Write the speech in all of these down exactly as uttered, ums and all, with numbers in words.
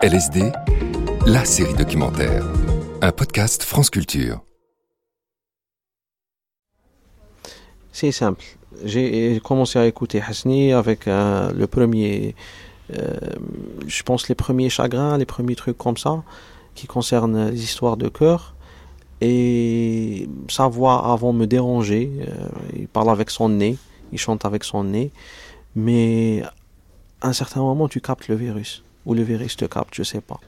L S D, la série documentaire. Un podcast France Culture. C'est simple. J'ai commencé à écouter Hasni avec euh, le premier, euh, je pense les premiers chagrins, les premiers trucs comme ça, qui concernent les histoires de cœur. Et sa voix avant me dérangeait, euh, il parle avec son nez, il chante avec son nez. Mais à un certain moment, tu captes le virus. Ou le virus te capte, je sais pas.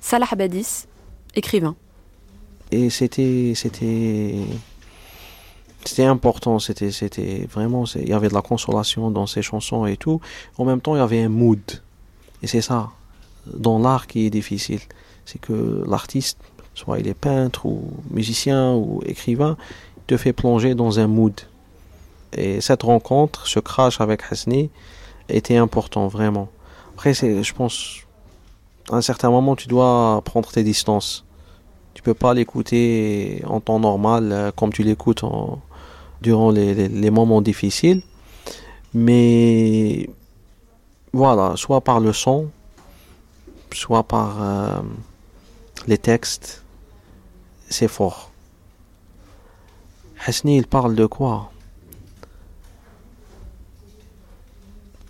Salah Badis, écrivain. Et c'était, c'était, c'était important, c'était, c'était vraiment, c'est, il y avait de la consolation dans ses chansons et tout. En même temps, il y avait un mood. Et c'est ça, dans l'art, qui est difficile. C'est que l'artiste, soit il est peintre ou musicien ou écrivain, te fait plonger dans un mood. Et cette rencontre, ce crash avec Hasni, était important, vraiment. Après, c'est, je pense, à un certain moment, tu dois prendre tes distances. Tu peux pas l'écouter en temps normal, comme tu l'écoutes en, durant les, les, les moments difficiles. Mais voilà, soit par le son, soit par euh, les textes, c'est fort. Hasni, il parle de quoi ?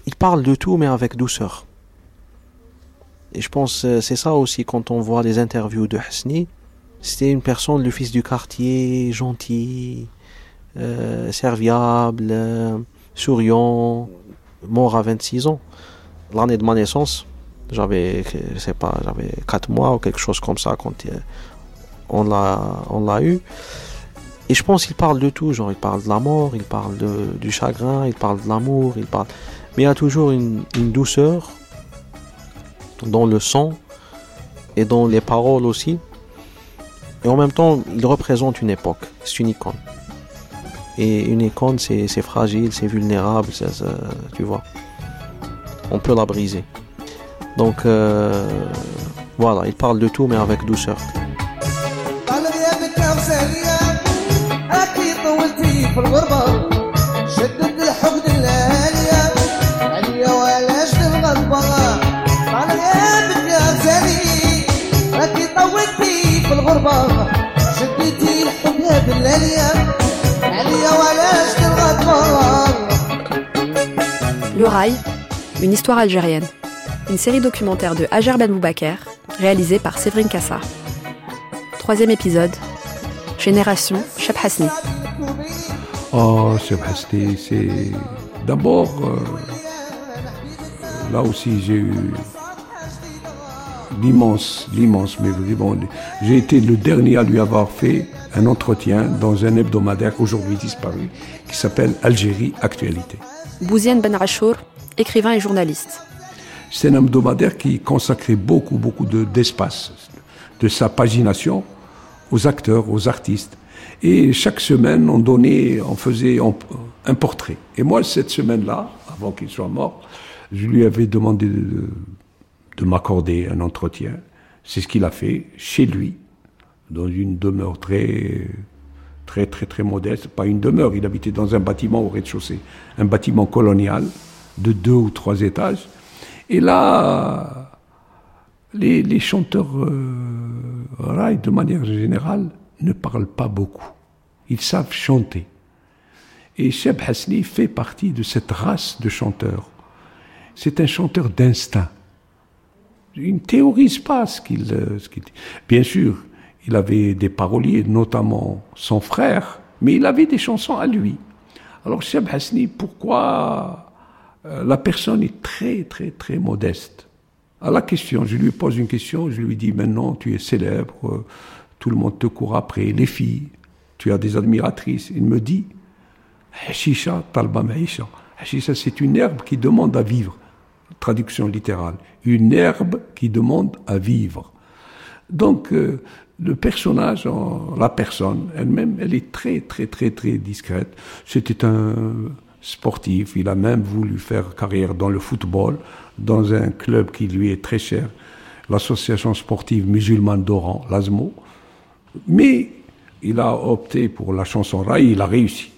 Il parle de tout, mais avec douceur. Et je pense que c'est ça aussi quand on voit les interviews de Hasni. C'était une personne, le fils du quartier, gentil, euh, serviable, euh, souriant, mort à vingt-six ans. L'année de ma naissance, j'avais, je sais pas, j'avais quatre mois ou quelque chose comme ça quand euh, on, l'a, on l'a eu. Et je pense qu'il parle de tout, genre il parle de la mort, il parle de, du chagrin, il parle de l'amour, il parle... Mais il y a toujours une, une douceur dans le son et dans les paroles aussi. Et en même temps, il représente une époque. C'est une icône. Et une icône, c'est, c'est fragile, c'est vulnérable, ça, ça, tu vois. On peut la briser. Donc, euh, voilà, il parle de tout, mais avec douceur. Le raï, une histoire algérienne. Une série documentaire de Hajer Ben Moubaker, réalisée par Séverine Kassar. Troisième épisode, Génération Cheb Hasni. Oh, Cheb Hasni, c'est... D'abord, euh, là aussi j'ai eu... L'immense, l'immense, mais bon, j'ai été le dernier à lui avoir fait un entretien dans un hebdomadaire aujourd'hui disparu qui s'appelle Algérie Actualité. Bouziane Benrachour, écrivain et journaliste. C'est un hebdomadaire qui consacrait beaucoup, beaucoup de, d'espace, de sa pagination aux acteurs, aux artistes. Et chaque semaine, on donnait, on faisait un portrait. Et moi, cette semaine-là, avant qu'il soit mort, je lui avais demandé de... de m'accorder un entretien. C'est ce qu'il a fait, chez lui, dans une demeure très, très, très, très modeste. Pas une demeure, il habitait dans un bâtiment au rez-de-chaussée, un bâtiment colonial de deux ou trois étages. Et là, les, les chanteurs euh, raï, de manière générale, ne parlent pas beaucoup. Ils savent chanter. Et Cheb Hasni fait partie de cette race de chanteurs. C'est un chanteur d'instinct. Il ne théorise pas ce qu'il, ce qu'il dit. Bien sûr, il avait des paroliers, notamment son frère, mais il avait des chansons à lui. Alors, Cheb Hasni, pourquoi euh, la personne est très, très, très modeste ? À la question, je lui pose une question, je lui dis « Maintenant, tu es célèbre, euh, tout le monde te court après, les filles, tu as des admiratrices. » Il me dit « Hashisha talba maisha ». Hashisha, c'est une herbe qui demande à vivre. Traduction littérale, une herbe qui demande à vivre. Donc, euh, le personnage, en, la personne elle-même, elle est très, très, très, très discrète. C'était un sportif, il a même voulu faire carrière dans le football, dans un club qui lui est très cher, l'association sportive musulmane d'Oran, l'A S M O. Mais il a opté pour la chanson raï, il a réussi.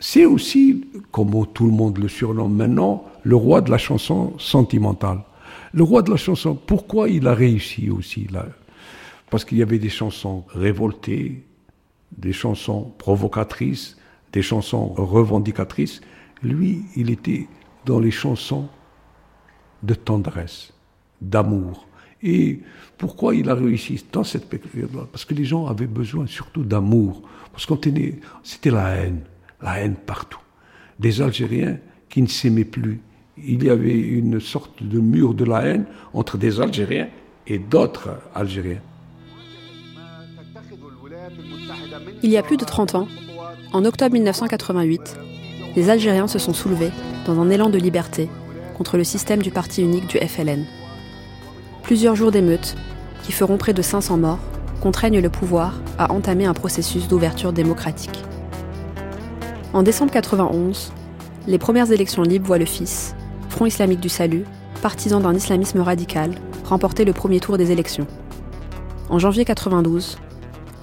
C'est aussi, comme tout le monde le surnomme maintenant, le roi de la chanson sentimentale. Le roi de la chanson, pourquoi il a réussi aussi là? Parce qu'il y avait des chansons révoltées, des chansons provocatrices, des chansons revendicatrices. Lui, il était dans les chansons de tendresse, d'amour. Et pourquoi il a réussi dans cette période-là? Parce que les gens avaient besoin surtout d'amour. Parce qu'on tenait, c'était la haine, la haine partout. Des Algériens qui ne s'aimaient plus. Il y avait une sorte de mur de la haine entre des Algériens et d'autres Algériens. Il y a plus de trente ans, en octobre mille neuf cent quatre-vingt-huit, les Algériens se sont soulevés dans un élan de liberté contre le système du parti unique du F L N. Plusieurs jours d'émeutes, qui feront près de cinq cents morts, contraignent le pouvoir à entamer un processus d'ouverture démocratique. En décembre mille neuf cent quatre-vingt-onze, les premières élections libres voient le F I S, Front islamique du salut, partisan d'un islamisme radical, remporter le premier tour des élections. En janvier mille neuf cent quatre-vingt-douze,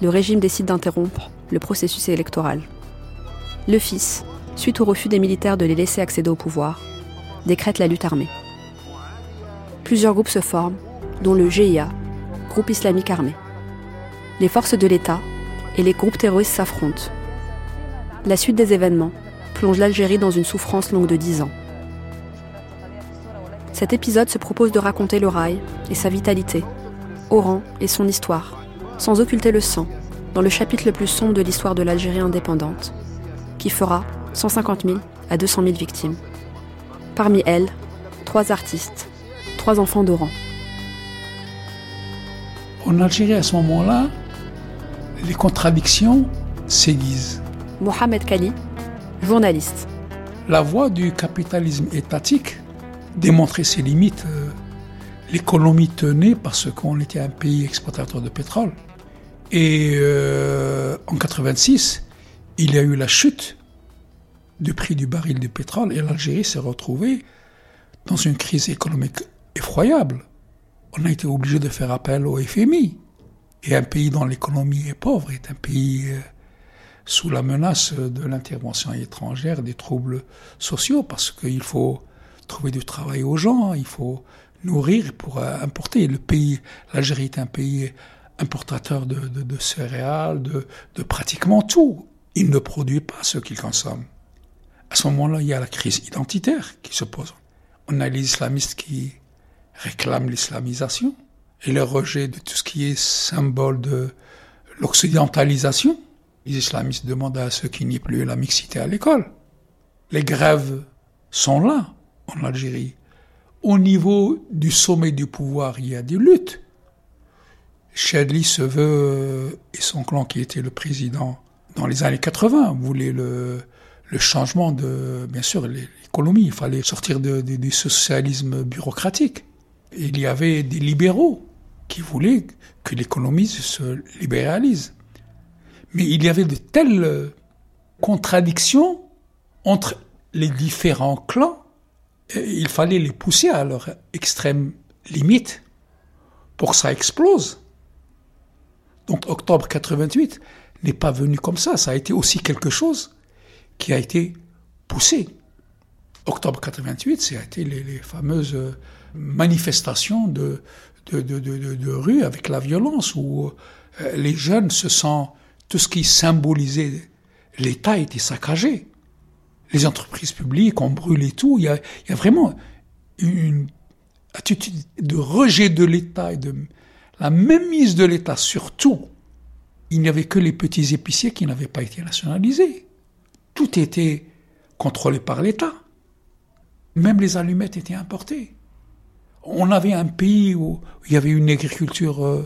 le régime décide d'interrompre le processus électoral. Le F I S, suite au refus des militaires de les laisser accéder au pouvoir, décrète la lutte armée. Plusieurs groupes se forment, dont le G I A, groupe islamique armé. Les forces de l'État et les groupes terroristes s'affrontent. La suite des événements plonge l'Algérie dans une souffrance longue de dix ans. Cet épisode se propose de raconter le raï et sa vitalité, Oran et son histoire, sans occulter le sang, dans le chapitre le plus sombre de l'histoire de l'Algérie indépendante, qui fera cent cinquante mille à deux cent mille victimes. Parmi elles, trois artistes, trois enfants d'Oran. En Algérie, à ce moment-là, les contradictions s'aiguisent. Mohamed Kali, journaliste. La voie du capitalisme étatique démontrait ses limites. L'économie tenait parce qu'on était un pays exportateur de pétrole. Et euh, en quatre-vingt-six, il y a eu la chute du prix du baril de pétrole et l'Algérie s'est retrouvée dans une crise économique effroyable. On a été obligé de faire appel au F M I. Et un pays dont l'économie est pauvre est un pays sous la menace de l'intervention étrangère, des troubles sociaux, parce qu'il faut trouver du travail aux gens, il faut nourrir pour importer. Le pays, l'Algérie est un pays importateur de, de, de céréales, de, de pratiquement tout. Il ne produit pas ce qu'il consomme. À ce moment-là, il y a la crise identitaire qui se pose. On a les islamistes qui réclament l'islamisation et le rejet de tout ce qui est symbole de l'occidentalisation. Les islamistes demandent à ceux qui n'y plus la mixité à l'école. Les grèves sont là, en Algérie. Au niveau du sommet du pouvoir, il y a des luttes. Chadli se veut, et son clan qui était le président dans les années quatre-vingts, voulait le, le changement de, bien sûr, l'économie. Il fallait sortir de, de, du socialisme bureaucratique. Et il y avait des libéraux qui voulaient que l'économie se libéralise. Mais il y avait de telles contradictions entre les différents clans, il fallait les pousser à leur extrême limite pour que ça explose. Donc octobre quatre-vingt-huit n'est pas venu comme ça, ça a été aussi quelque chose qui a été poussé. Octobre quatre-vingt-huit, ça a été les, les fameuses manifestations de, de, de, de, de rue avec la violence où les jeunes se sentent... Tout ce qui symbolisait l'État était saccagé. Les entreprises publiques ont brûlé tout. Il y a, il y a vraiment une attitude de rejet de l'État et de la mainmise de l'État. Surtout, il n'y avait que les petits épiciers qui n'avaient pas été nationalisés. Tout était contrôlé par l'État. Même les allumettes étaient importées. On avait un pays où il y avait une agriculture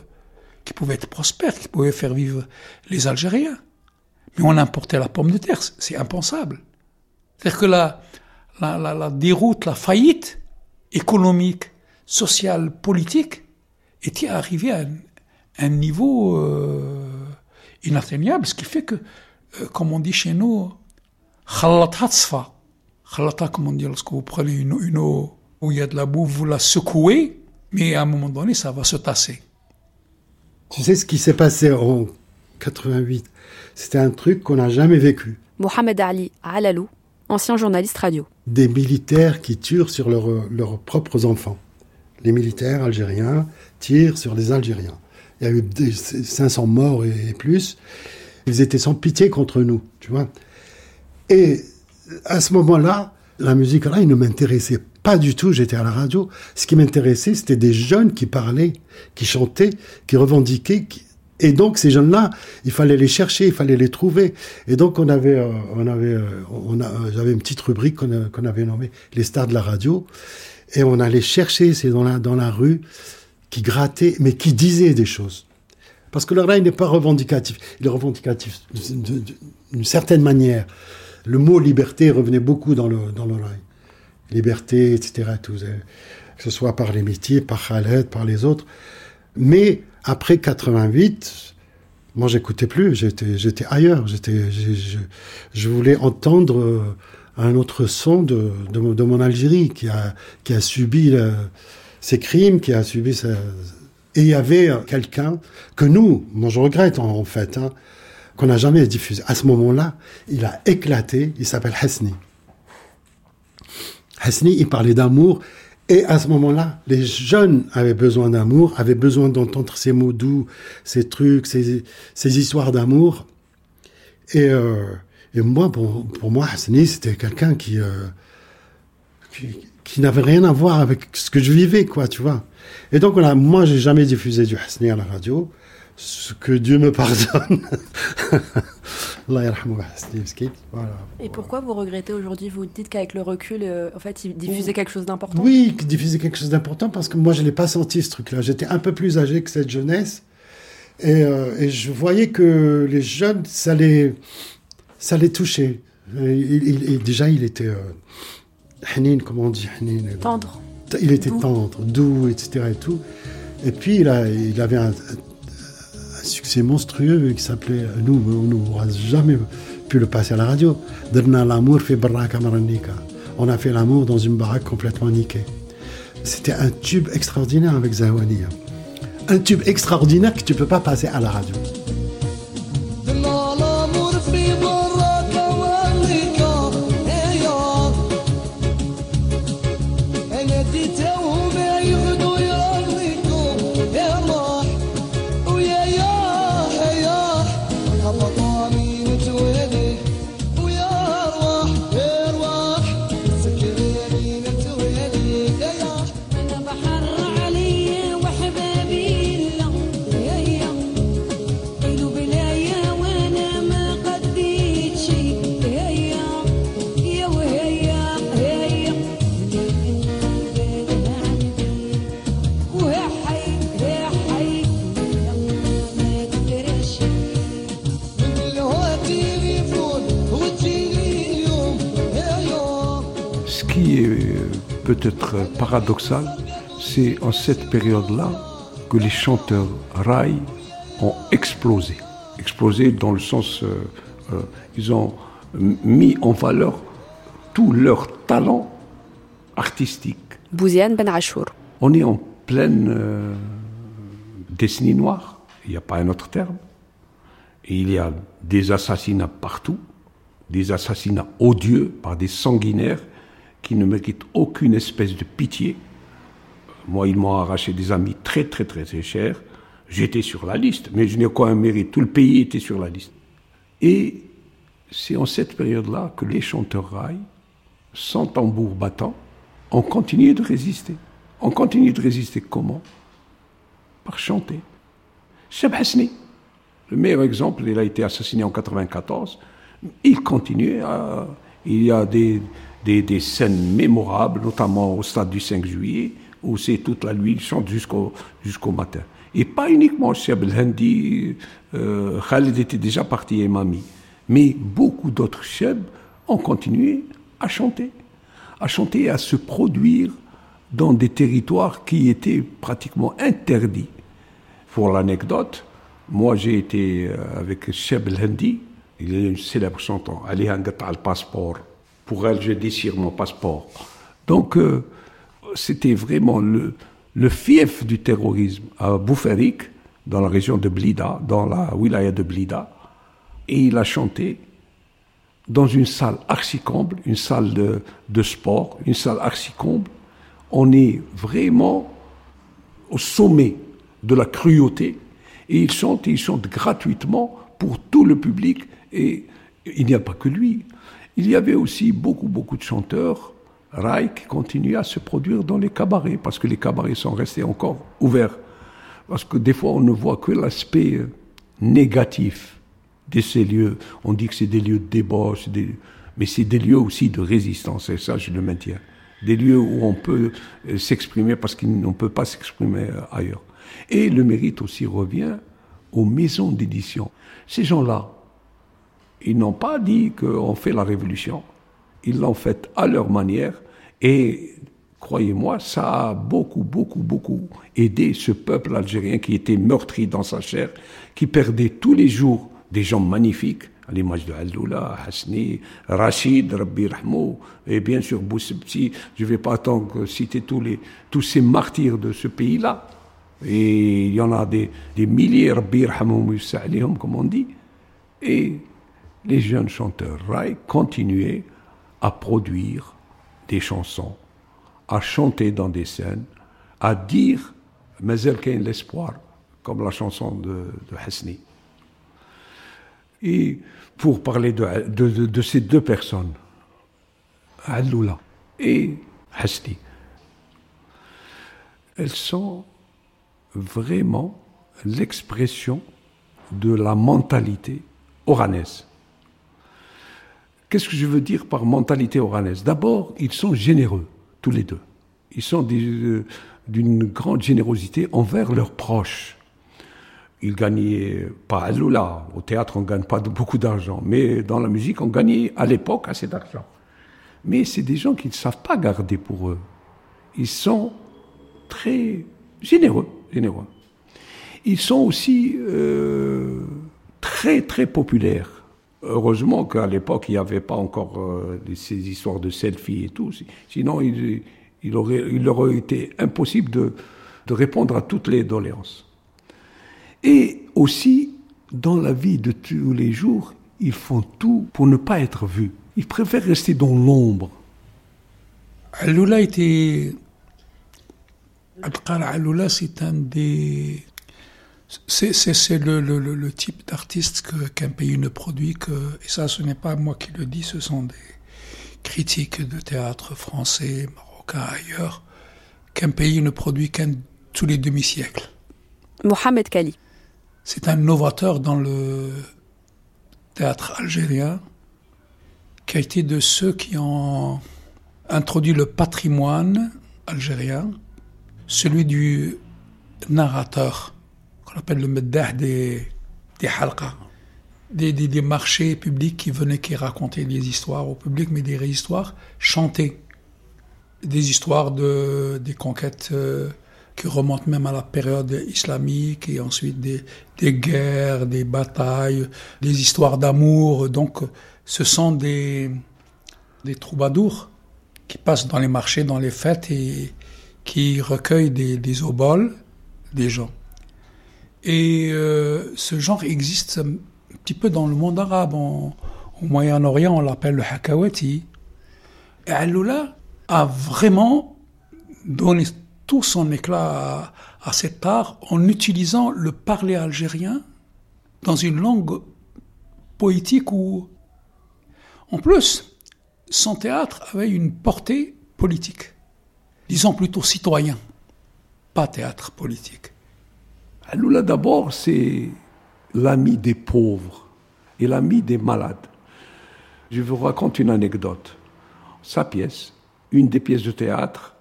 qui pouvait être prospère, qui pouvait faire vivre les Algériens. Mais on importait la pomme de terre, c'est impensable. C'est-à-dire que la, la, la, la déroute, la faillite économique, sociale, politique, était arrivée à un, un niveau euh, inatteignable, ce qui fait que, euh, comme on dit chez nous, « khallatha tsfa ». « Khallatha », comme on dit, lorsque vous prenez une, une eau où il y a de la boue, vous la secouez, mais à un moment donné, ça va se tasser. Tu sais ce qui s'est passé en quatre-vingt-huit? C'était un truc qu'on n'a jamais vécu. Mohamed Ali Alalou, ancien journaliste radio. Des militaires qui tirent sur leur, leurs propres enfants. les militaires algériens tirent sur les Algériens. Il y a eu cinq cents morts et plus. Ils étaient sans pitié contre nous, tu vois. Et à ce moment-là, la musique raï ne m'intéressait pas du tout. J'étais à la radio. Ce qui m'intéressait, c'était des jeunes qui parlaient, qui chantaient, qui revendiquaient. Qui... Et donc, ces jeunes-là, il fallait les chercher, il fallait les trouver. Et donc, on avait, euh, on avait, euh, on a, euh, j'avais une petite rubrique qu'on, euh, qu'on avait nommée les stars de la radio. Et on allait chercher, c'est dans la, dans la rue, qui grattaient, mais qui disaient des choses. Parce que le raï n'est pas revendicatif. Il est revendicatif d'une certaine manière. Le mot liberté revenait beaucoup dans le, dans le raï. Liberté, et cetera. Tout, que ce soit par les métiers, par Khaled, par les autres. Mais après quatre-vingt-huit, moi, j'écoutais plus. J'étais, j'étais ailleurs. J'étais, je, je, je voulais entendre un autre son de, de, de mon Algérie qui a, qui a subi le, ses crimes, qui a subi sa... Et il y avait quelqu'un que nous, moi je regrette en, en fait, hein, qu'on n'a jamais diffusé. À ce moment-là, il a éclaté, il s'appelle Hasni. Hasni, il parlait d'amour. Et à ce moment-là, les jeunes avaient besoin d'amour, avaient besoin d'entendre ces mots doux, ces trucs, ces, ces histoires d'amour. Et, euh, et moi, pour, pour moi, Hasni, c'était quelqu'un qui, euh, qui, qui n'avait rien à voir avec ce que je vivais, quoi, tu vois. Et donc, voilà, moi, j'ai jamais diffusé du Hasni à la radio. Ce que Dieu me pardonne. Allah yarhamou Hasni, miskine. Voilà. Et pourquoi vous regrettez aujourd'hui? Vous dites qu'avec le recul, euh, en fait, il diffusait quelque chose d'important. Oui, il diffusait quelque chose d'important parce que moi, je l'ai pas senti, ce truc-là. J'étais un peu plus âgé que cette jeunesse. Et, euh, et je voyais que les jeunes, ça les, ça les touchait. Et, et, et déjà, il était, euh, hanine, comment on dit, hanine. Tendre. Il était doux. tendre, doux, et cetera. Et, tout. Et puis, il, a, il avait un, un succès monstrueux qui s'appelait « Nous, on n'aura jamais pu le passer à la radio. »« On a fait l'amour dans une baraque complètement niquée. » C'était un tube extraordinaire avec Zahouani. Un tube extraordinaire que tu ne peux pas passer à la radio. Peut-être paradoxal, c'est en cette période-là que les chanteurs raï ont explosé. Explosé dans le sens, euh, euh, ils ont mis en valeur tout leur talent artistique. Bouziane Benrachour. On est en pleine euh, décennie noire, il n'y a pas un autre terme. Et il y a des assassinats partout, des assassinats odieux par des sanguinaires qui ne méritent aucune espèce de pitié. Moi, ils m'ont arraché des amis très, très, très, très chers. J'étais sur la liste, mais je n'ai quoi un mérite. Tout le pays était sur la liste. Et c'est en cette période-là que les chanteurs raï, sans tambour battant, ont continué de résister. On continue de résister comment? Par chanter. Cheb Hasni, le meilleur exemple, il a été assassiné en mille neuf cent quatre-vingt-quatorze. Il continuait à... Il y a des... Des, des scènes mémorables, notamment au stade du cinq juillet, où c'est toute la nuit, ils chantent jusqu'au, jusqu'au matin. Et pas uniquement Cheb Hasni, euh, Khaled était déjà parti et Mami, mais beaucoup d'autres Cheb ont continué à chanter, à chanter et à se produire dans des territoires qui étaient pratiquement interdits. Pour l'anecdote, moi j'ai été avec Cheb Hasni, il est un célèbre chantant, « Ali Angata al-Passeport ». Pour elle, je déchire mon passeport. Donc, euh, c'était vraiment le, le fief du terrorisme à Boufarik, dans la région de Blida, dans la wilaya de Blida. Et il a chanté dans une salle archi-comble, une salle de, de sport, une salle archi-comble. On est vraiment au sommet de la cruauté, et ils sont, ils sont gratuitement pour tout le public, et il n'y a pas que lui. Il y avait aussi beaucoup, beaucoup de chanteurs raï qui continuaient à se produire dans les cabarets, parce que les cabarets sont restés encore ouverts. Parce que des fois, on ne voit que l'aspect négatif de ces lieux. On dit que c'est des lieux de débauche, des... mais c'est des lieux aussi de résistance, et ça, je le maintiens. Des lieux où on peut s'exprimer parce qu'on ne peut pas s'exprimer ailleurs. Et le mérite aussi revient aux maisons d'édition. Ces gens-là, ils n'ont pas dit qu'on fait la révolution. Ils l'ont faite à leur manière et, croyez-moi, ça a beaucoup, beaucoup, beaucoup aidé ce peuple algérien qui était meurtri dans sa chair, qui perdait tous les jours des gens magnifiques, à l'image de Alloula, Hasni, Rachid, Rabbi Rahmo, et bien sûr Boussebti. Je ne vais pas attendre citer tous, les, tous ces martyrs de ce pays-là. Et il y en a des, des milliers, Rabbi Rahmo, comme on dit. Et les jeunes chanteurs raï continuaient à produire des chansons, à chanter dans des scènes, à dire « Mazel Kain l'espoir », comme la chanson de, de Hasni. Et pour parler de, de, de, de ces deux personnes, Alloula et Hasni, elles sont vraiment l'expression de la mentalité oranaise. Qu'est-ce que je veux dire par mentalité oranaise ? D'abord, ils sont généreux, tous les deux. Ils sont des, euh, d'une grande générosité envers leurs proches. Ils gagnaient pas à Alloula. Au théâtre, on ne gagne pas de, beaucoup d'argent. Mais dans la musique, on gagnait à l'époque assez d'argent. Mais c'est des gens qui ne savent pas garder pour eux. Ils sont très généreux. généreux. Ils sont aussi euh, très, très populaires. Heureusement qu'à l'époque, il n'y avait pas encore euh, ces histoires de selfies et tout. Sinon, il, il, aurait, il leur aurait été impossible de, de répondre à toutes les doléances. Et aussi, dans la vie de tous les jours, ils font tout pour ne pas être vus. Ils préfèrent rester dans l'ombre. Alloula était... Abdelkader Alloula, c'est un des... C'est, c'est, c'est le, le, le type d'artiste que, qu'un pays ne produit que... Et ça, ce n'est pas moi qui le dis, ce sont des critiques de théâtre français, marocain, ailleurs, qu'un pays ne produit qu'un tous les demi-siècles. Mohamed Kali. C'est un novateur dans le théâtre algérien qui a été de ceux qui ont introduit le patrimoine algérien, celui du narrateur, qu'on appelle le meddah des, des halqa, des, des, des marchés publics qui venaient, qui racontaient des histoires au public, mais des histoires chantées, des histoires de, des conquêtes euh, qui remontent même à la période islamique, et ensuite des, des guerres, des batailles, des histoires d'amour. Donc ce sont des, des troubadours qui passent dans les marchés, dans les fêtes, et qui recueillent des, des oboles des gens. Et euh, ce genre existe un petit peu dans le monde arabe. En, au Moyen-Orient, on l'appelle le Hakawati. Et Alloula a vraiment donné tout son éclat à, à cet art en utilisant le parler algérien dans une langue poétique où, en plus, son théâtre avait une portée politique. Disons plutôt citoyen, pas théâtre politique. Alloula, d'abord, c'est l'ami des pauvres et l'ami des malades. Je vous raconte une anecdote. Sa pièce, une des pièces de théâtre,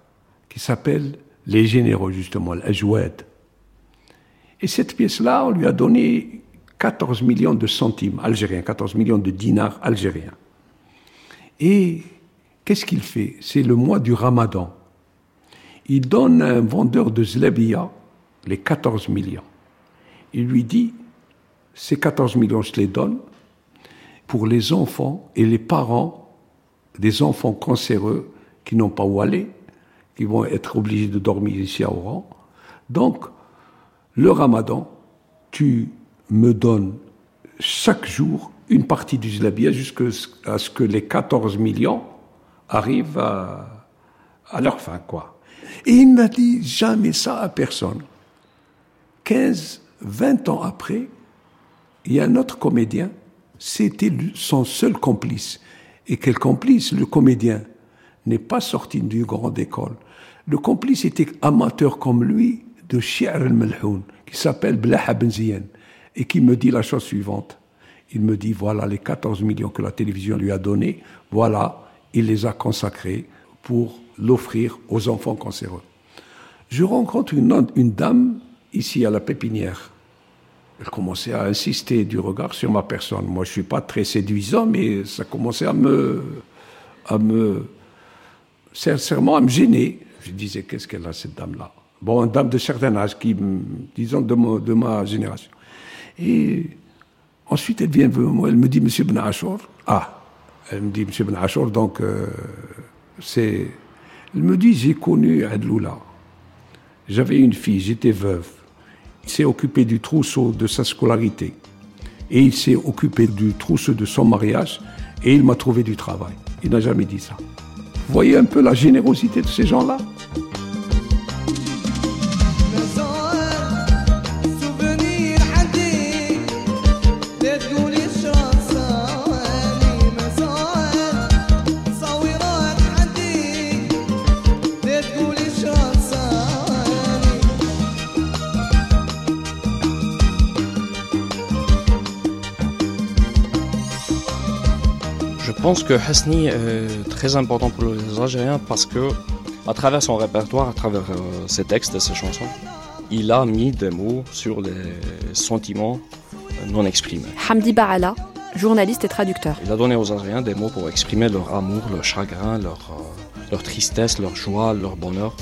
qui s'appelle « Les généraux », justement, l'Ajouad. Et cette pièce-là, on lui a donné quatorze millions de centimes algériens, quatorze millions de dinars algériens. Et qu'est-ce qu'il fait ? C'est le mois du Ramadan. Il donne à un vendeur de zlabia les quatorze millions. Il lui dit, ces quatorze millions, je te les donne pour les enfants et les parents des enfants cancéreux qui n'ont pas où aller, qui vont être obligés de dormir ici à Oran. Donc, le Ramadan, tu me donnes chaque jour une partie du zlabia jusqu'à ce que les quatorze millions arrivent à, à leur fin, quoi. Et il n'a dit jamais ça à personne. quinze, vingt ans après, il y a un autre comédien, c'était son seul complice. Et quel complice? Le comédien n'est pas sorti d'une grande école. Le complice était amateur comme lui de shi'r al-malhoun, qui s'appelle Blaha Ben Ziyan, et qui me dit la chose suivante. Il me dit, voilà les quatorze millions que la télévision lui a donnés, voilà, il les a consacrés pour l'offrir aux enfants cancéreux. Je rencontre une, une dame ici à la Pépinière. Elle commençait à insister du regard sur ma personne. Moi, je ne suis pas très séduisant, mais ça commençait à me, à me... sincèrement, à me gêner. Je disais, qu'est-ce qu'elle a, cette dame-là? Bon, une dame de certain âge, qui, disons, de ma, de ma génération. Et ensuite, elle vient vers moi, elle me dit, Monsieur Benrachour. Ah, elle me dit, Monsieur Benrachour, donc, euh, c'est... Elle me dit, j'ai connu Alloula. J'avais une fille, j'étais veuve. Il s'est occupé du trousseau de sa scolarité. Et il s'est occupé du trousseau de son mariage. Et il m'a trouvé du travail. Il n'a jamais dit ça. Vous voyez un peu la générosité de ces gens-là ? Je pense que Hasni est très important pour les Algériens parce que, à travers son répertoire, à travers ses textes et ses chansons, il a mis des mots sur les sentiments non exprimés. Hamdi Barala, journaliste et traducteur. Il a donné aux Algériens des mots pour exprimer leur amour, leur chagrin, leur, leur tristesse, leur joie, leur bonheur.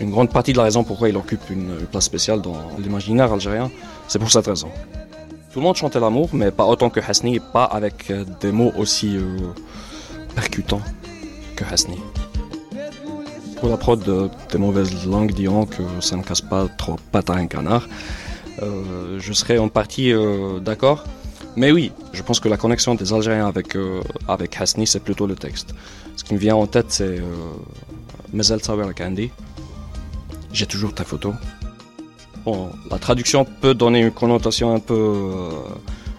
Une grande partie de la raison pourquoi il occupe une place spéciale dans l'imaginaire algérien, c'est pour cette raison. Tout le monde chantait l'amour, mais pas autant que Hasni, pas avec des mots aussi euh, percutants que Hasni. Pour la prod euh, des mauvaises langues, disons que ça ne casse pas trop pattes à un canard, euh, je serais en partie euh, d'accord. Mais oui, je pense que la connexion des Algériens avec, euh, avec Hasni, c'est plutôt le texte. Ce qui me vient en tête, c'est euh, « Mazel Sawer Kandi »,« J'ai toujours ta photo ». Bon, la traduction peut donner une connotation un peu, euh,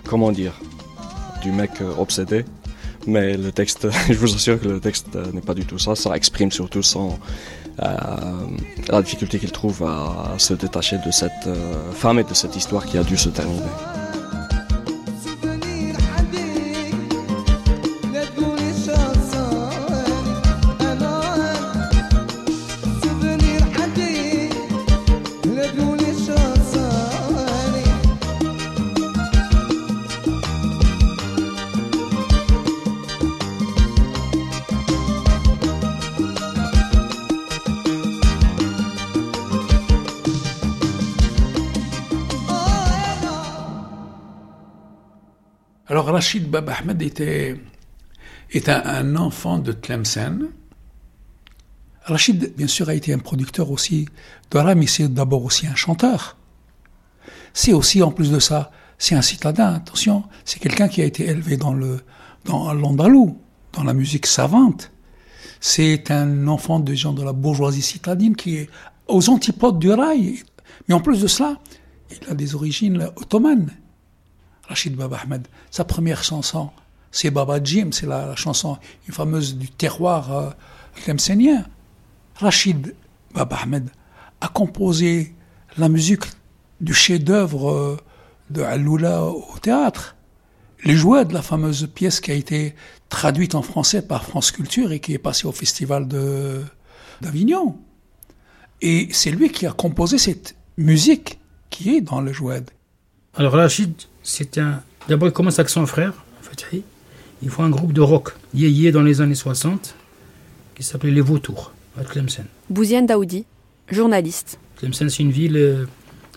comment dire, du mec obsédé, mais le texte, je vous assure que le texte n'est pas du tout ça, ça exprime surtout son, euh, la difficulté qu'il trouve à se détacher de cette euh, femme et de cette histoire qui a dû se terminer. Alors Rachid Baba Ahmed était, était un enfant de Tlemcen. Rachid, bien sûr, a été un producteur aussi d'Oran, mais c'est d'abord aussi un chanteur. C'est aussi, en plus de ça, c'est un citadin, attention, c'est quelqu'un qui a été élevé dans, le, dans l'Andalou, dans la musique savante. C'est un enfant des gens de la bourgeoisie citadine qui est aux antipodes du raï. Mais en plus de cela, il a des origines ottomanes. Rachid Baba Ahmed, sa première chanson, c'est Baba Jim, c'est la, la chanson une fameuse du terroir euh, tlemcenien. Rachid Baba Ahmed a composé la musique du chef-d'œuvre euh, de Alloula au théâtre. Les jouets de la fameuse pièce qui a été traduite en français par France Culture et qui est passée au festival de, d'Avignon. Et c'est lui qui a composé cette musique qui est dans le jouet. Alors Rachid, c'est un... D'abord, il commence avec son frère, Fatih. Il faut un groupe de rock, yéyé dans les années soixante, qui s'appelait Les Vautours, à Tlemcen. Bouziane Daoudi, journaliste. Tlemcen, c'est une ville euh,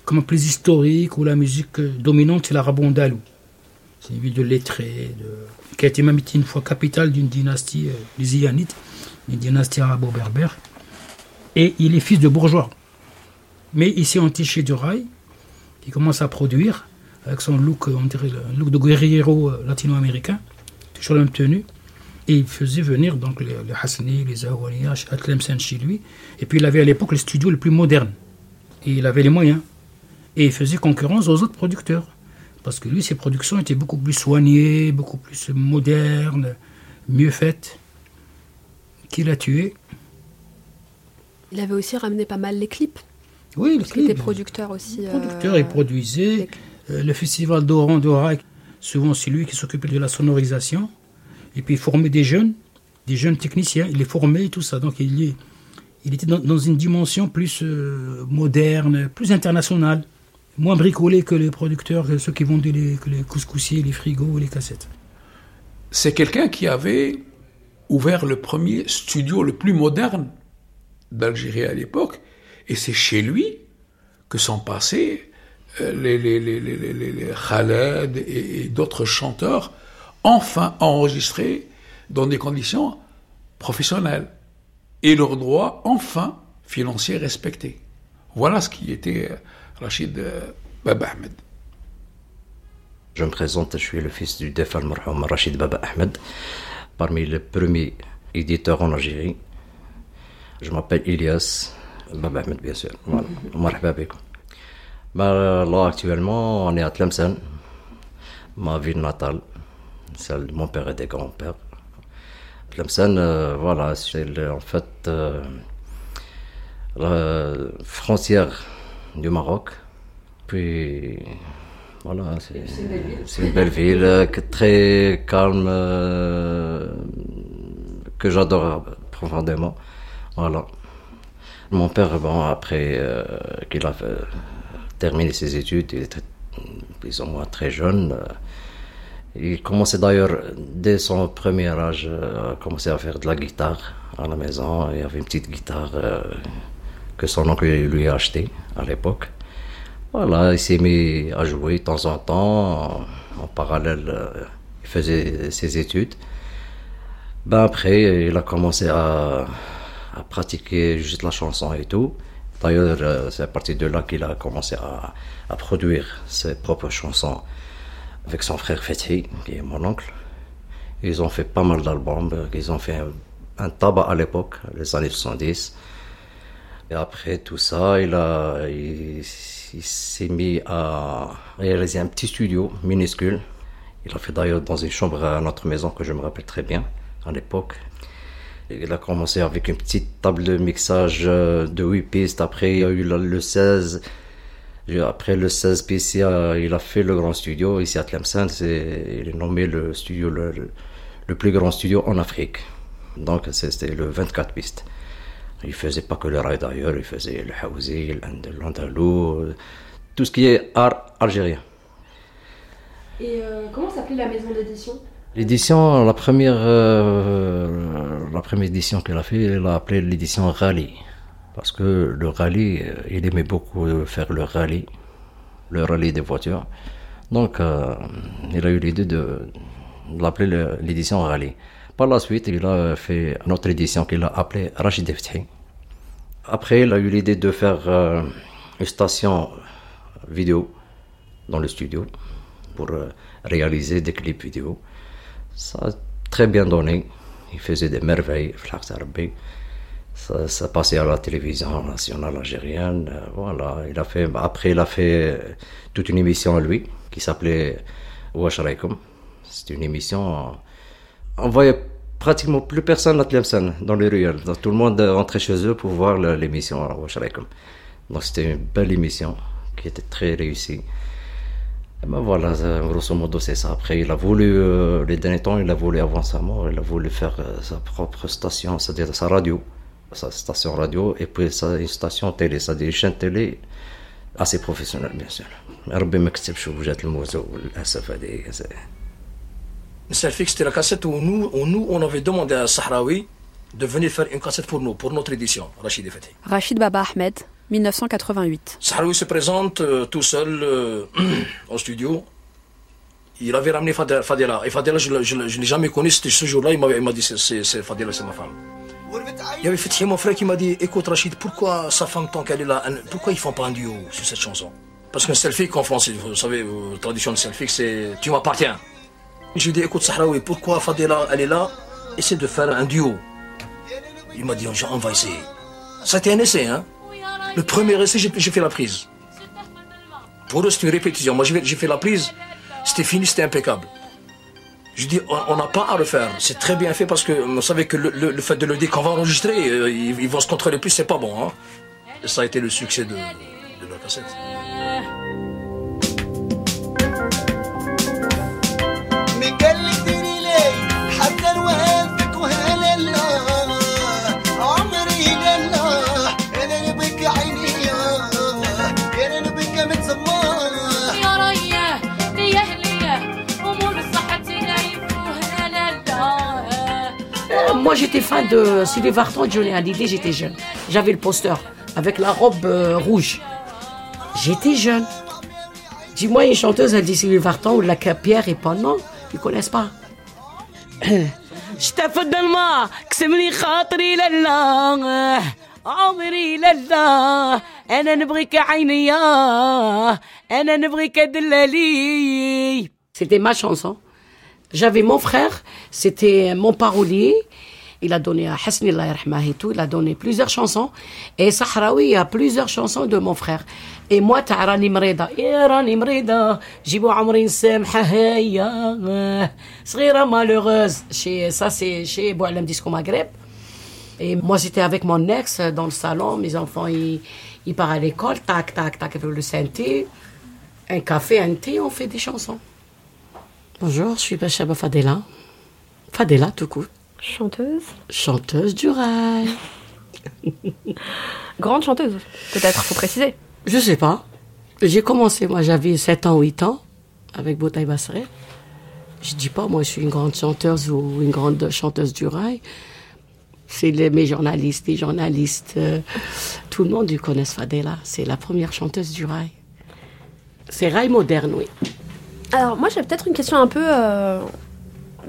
comme plus historique, où la musique euh, dominante, c'est l'arabo-andalou. C'est une ville de lettrés, de... qui a été même été une fois capitale d'une dynastie, euh, les Ziyanides, une dynastie arabo-berbère. Et il est fils de bourgeois. Mais il s'est entiché du raï, il commence à produire... avec son look, on dirait, un look de guerriero latino-américain, toujours la même tenue. Et il faisait venir donc les, les Hasni, les Zaouaniya, à Tlemcen chez lui. Et puis il avait à l'époque le studio le plus moderne. Et il avait les moyens. Et il faisait concurrence aux autres producteurs. Parce que lui, ses productions étaient beaucoup plus soignées, beaucoup plus modernes, mieux faites. Qui l'a tué. Il avait aussi ramené pas mal les clips. Oui, les clips. Il était producteur aussi. Producteur, euh, il produisait. Euh, le festival d'Oran, d'Oran, souvent c'est lui qui s'occupait de la sonorisation. Et puis il formait des jeunes, des jeunes techniciens. Il les formait et tout ça. Donc il, est, il était dans, dans une dimension plus euh, moderne, plus internationale. Moins bricolé que les producteurs, que ceux qui vendaient les, les couscoussiers, les frigos, les cassettes. C'est quelqu'un qui avait ouvert le premier studio le plus moderne d'Algérie à l'époque, et c'est chez lui que sont passés les, les, les, les, les, les, les Khaled et, et d'autres chanteurs, enfin enregistrés dans des conditions professionnelles, et leurs droits enfin financiers respectés. Voilà ce qui était Rachid Baba Ahmed. Je me présente, je suis le fils du défunt Mohamed Rachid Baba Ahmed, parmi les premiers éditeurs en Algérie. Je m'appelle Ilyas Baba Ahmed, bien sûr. Voilà. Mm-hmm. Bah, là, actuellement, on est à Tlemcen, ma ville natale, celle de mon père et des grands-pères. Tlemcen, euh, voilà, c'est le, en fait euh, la frontière du Maroc. Puis voilà, c'est, c'est, une, belle c'est une belle ville très calme euh, que j'adore profondément. Voilà. Mon père, bon, après euh, qu'il a fait, terminé ses études, il était plus ou moins très jeune. Euh, il commençait d'ailleurs dès son premier âge euh, à commencer à faire de la guitare à la maison. Il avait une petite guitare euh, que son oncle lui a achetée à l'époque. Voilà, il s'est mis à jouer de temps en temps. En parallèle, euh, il faisait ses études. Ben après, il a commencé à à pratiquer juste la chanson et tout. D'ailleurs, c'est à partir de là qu'il a commencé à, à produire ses propres chansons avec son frère Fethi, qui est mon oncle. Ils ont fait pas mal d'albums, ils ont fait un, un tabac à l'époque, les années soixante-dix. Et après tout ça, il, a, il, il s'est mis à réaliser un petit studio minuscule. Il a fait d'ailleurs dans une chambre à notre maison que je me rappelle très bien à l'époque. Il a commencé avec une petite table de mixage de huit pistes, après il y a eu le seize, après le seize pistes, il a, il a fait le grand studio ici à Tlemcen, c'est, il est nommé le studio, le, le plus grand studio en Afrique, donc c'était le vingt-quatre pistes. Il faisait pas que le raï d'ailleurs, il faisait le haouzi, l'andalou, tout ce qui est art algérien. Et euh, comment s'appelait la maison d'édition ? L'édition, la première, euh, la première édition qu'elle a fait, elle l'a appelée l'édition rallye. Parce que le rallye, il aimait beaucoup faire le rallye, le rallye des voitures. Donc, euh, il a eu l'idée de, de l'appeler le, l'édition rallye. Par la suite, il a fait une autre édition qu'il a appelée Rachid Fthi. Après, il a eu l'idée de faire euh, une station vidéo dans le studio pour euh, réaliser des clips vidéo. Ça a très bien donné. Il faisait des merveilles. Ça, ça passait à la télévision nationale algérienne. Voilà. Il a fait, après, il a fait toute une émission à lui qui s'appelait Wesh Raïkoum. C'est une émission. On voyait pratiquement plus personne à Tlemcen dans les ruelles. Donc, tout le monde rentrait chez eux pour voir l'émission Wesh Raïkoum. Donc c'était une belle émission qui était très réussie. Ben voilà, grosso modo c'est ça. Après il a voulu, euh, les derniers temps, il a voulu avant sa mort, il a voulu faire euh, sa propre station, c'est-à-dire sa radio, sa station radio, et puis sa une station télé, c'est-à-dire une chaîne télé assez professionnelle bien sûr. Ça fait que c'était la cassette où nous, où nous on avait demandé à Sahraoui de venir faire une cassette pour nous, pour notre édition, Rachid Fthi. Rachid Baba Ahmed. dix-neuf cent quatre-vingt-huit. Sahraoui se présente euh, tout seul euh, au studio. Il avait ramené Fadela. Et Fadela, je ne l'ai jamais connu. C'était ce jour-là, il m'a, il m'a dit c'est, c'est, c'est Fadela, c'est ma femme. Il y avait Fethi, mon frère, qui m'a dit écoute Rachid, pourquoi sa femme, tant qu'elle est là, pourquoi ils ne font pas un duo sur cette chanson? Parce qu'un selfie en français, vous savez, la tradition de selfie, c'est tu m'appartiens. Je lui ai dit écoute Sahraoui, pourquoi Fadela, elle est là, essaie de faire un duo. Il m'a dit, on va essayer. Ça a été un essai, hein. Le premier essai, j'ai fait la prise. Pour eux, c'est une répétition. Moi, j'ai fait la prise, c'était fini, c'était impeccable. Je dis, on n'a pas à le faire. C'est très bien fait parce qu'on savait que le, le, le fait de le dire qu'on va enregistrer, euh, ils, ils vont se contrôler plus, c'est pas bon. Hein. Et ça a été le succès de, de, de la cassette. Moi, j'étais fan de Sylvie Vartan, Johnny Hallyday, j'étais jeune. J'avais le poster avec la robe euh, rouge. J'étais jeune. Dis-moi, une chanteuse, elle dit Sylvie Vartan ou la Capière et pas non, ils ne connaissent pas. C'était ma chanson. J'avais mon frère, c'était mon parolier. Il a donné à Hasni, Allah yarhamah et tout. Il a donné plusieurs chansons. Et Sahraoui a plusieurs chansons de mon frère. Et moi, Ta'rani Mreda. Irani Mreda, Jibou Amrin Semhahaya. Srira malheureuse. Chez, ça, c'est chez Boualem Disco Maghreb. Et moi, j'étais avec mon ex dans le salon. Mes enfants, ils, ils partent à l'école. Tac, tac, tac, avec le synthé. Un café, un thé, on fait des chansons. Bonjour, je suis Bachaba Fadela. Fadela, tout court. Chanteuse. Chanteuse du raï. Grande chanteuse, peut-être, faut préciser. Je sais pas. J'ai commencé, moi j'avais sept ans, huit ans, avec Boutaï Basseret. Je dis pas, moi je suis une grande chanteuse ou une grande chanteuse du raï. C'est les, mes journalistes, les journalistes, euh, tout le monde ils connaissent Fadela. C'est la première chanteuse du raï. C'est raï moderne, oui. Alors moi j'ai peut-être une question un peu... Euh...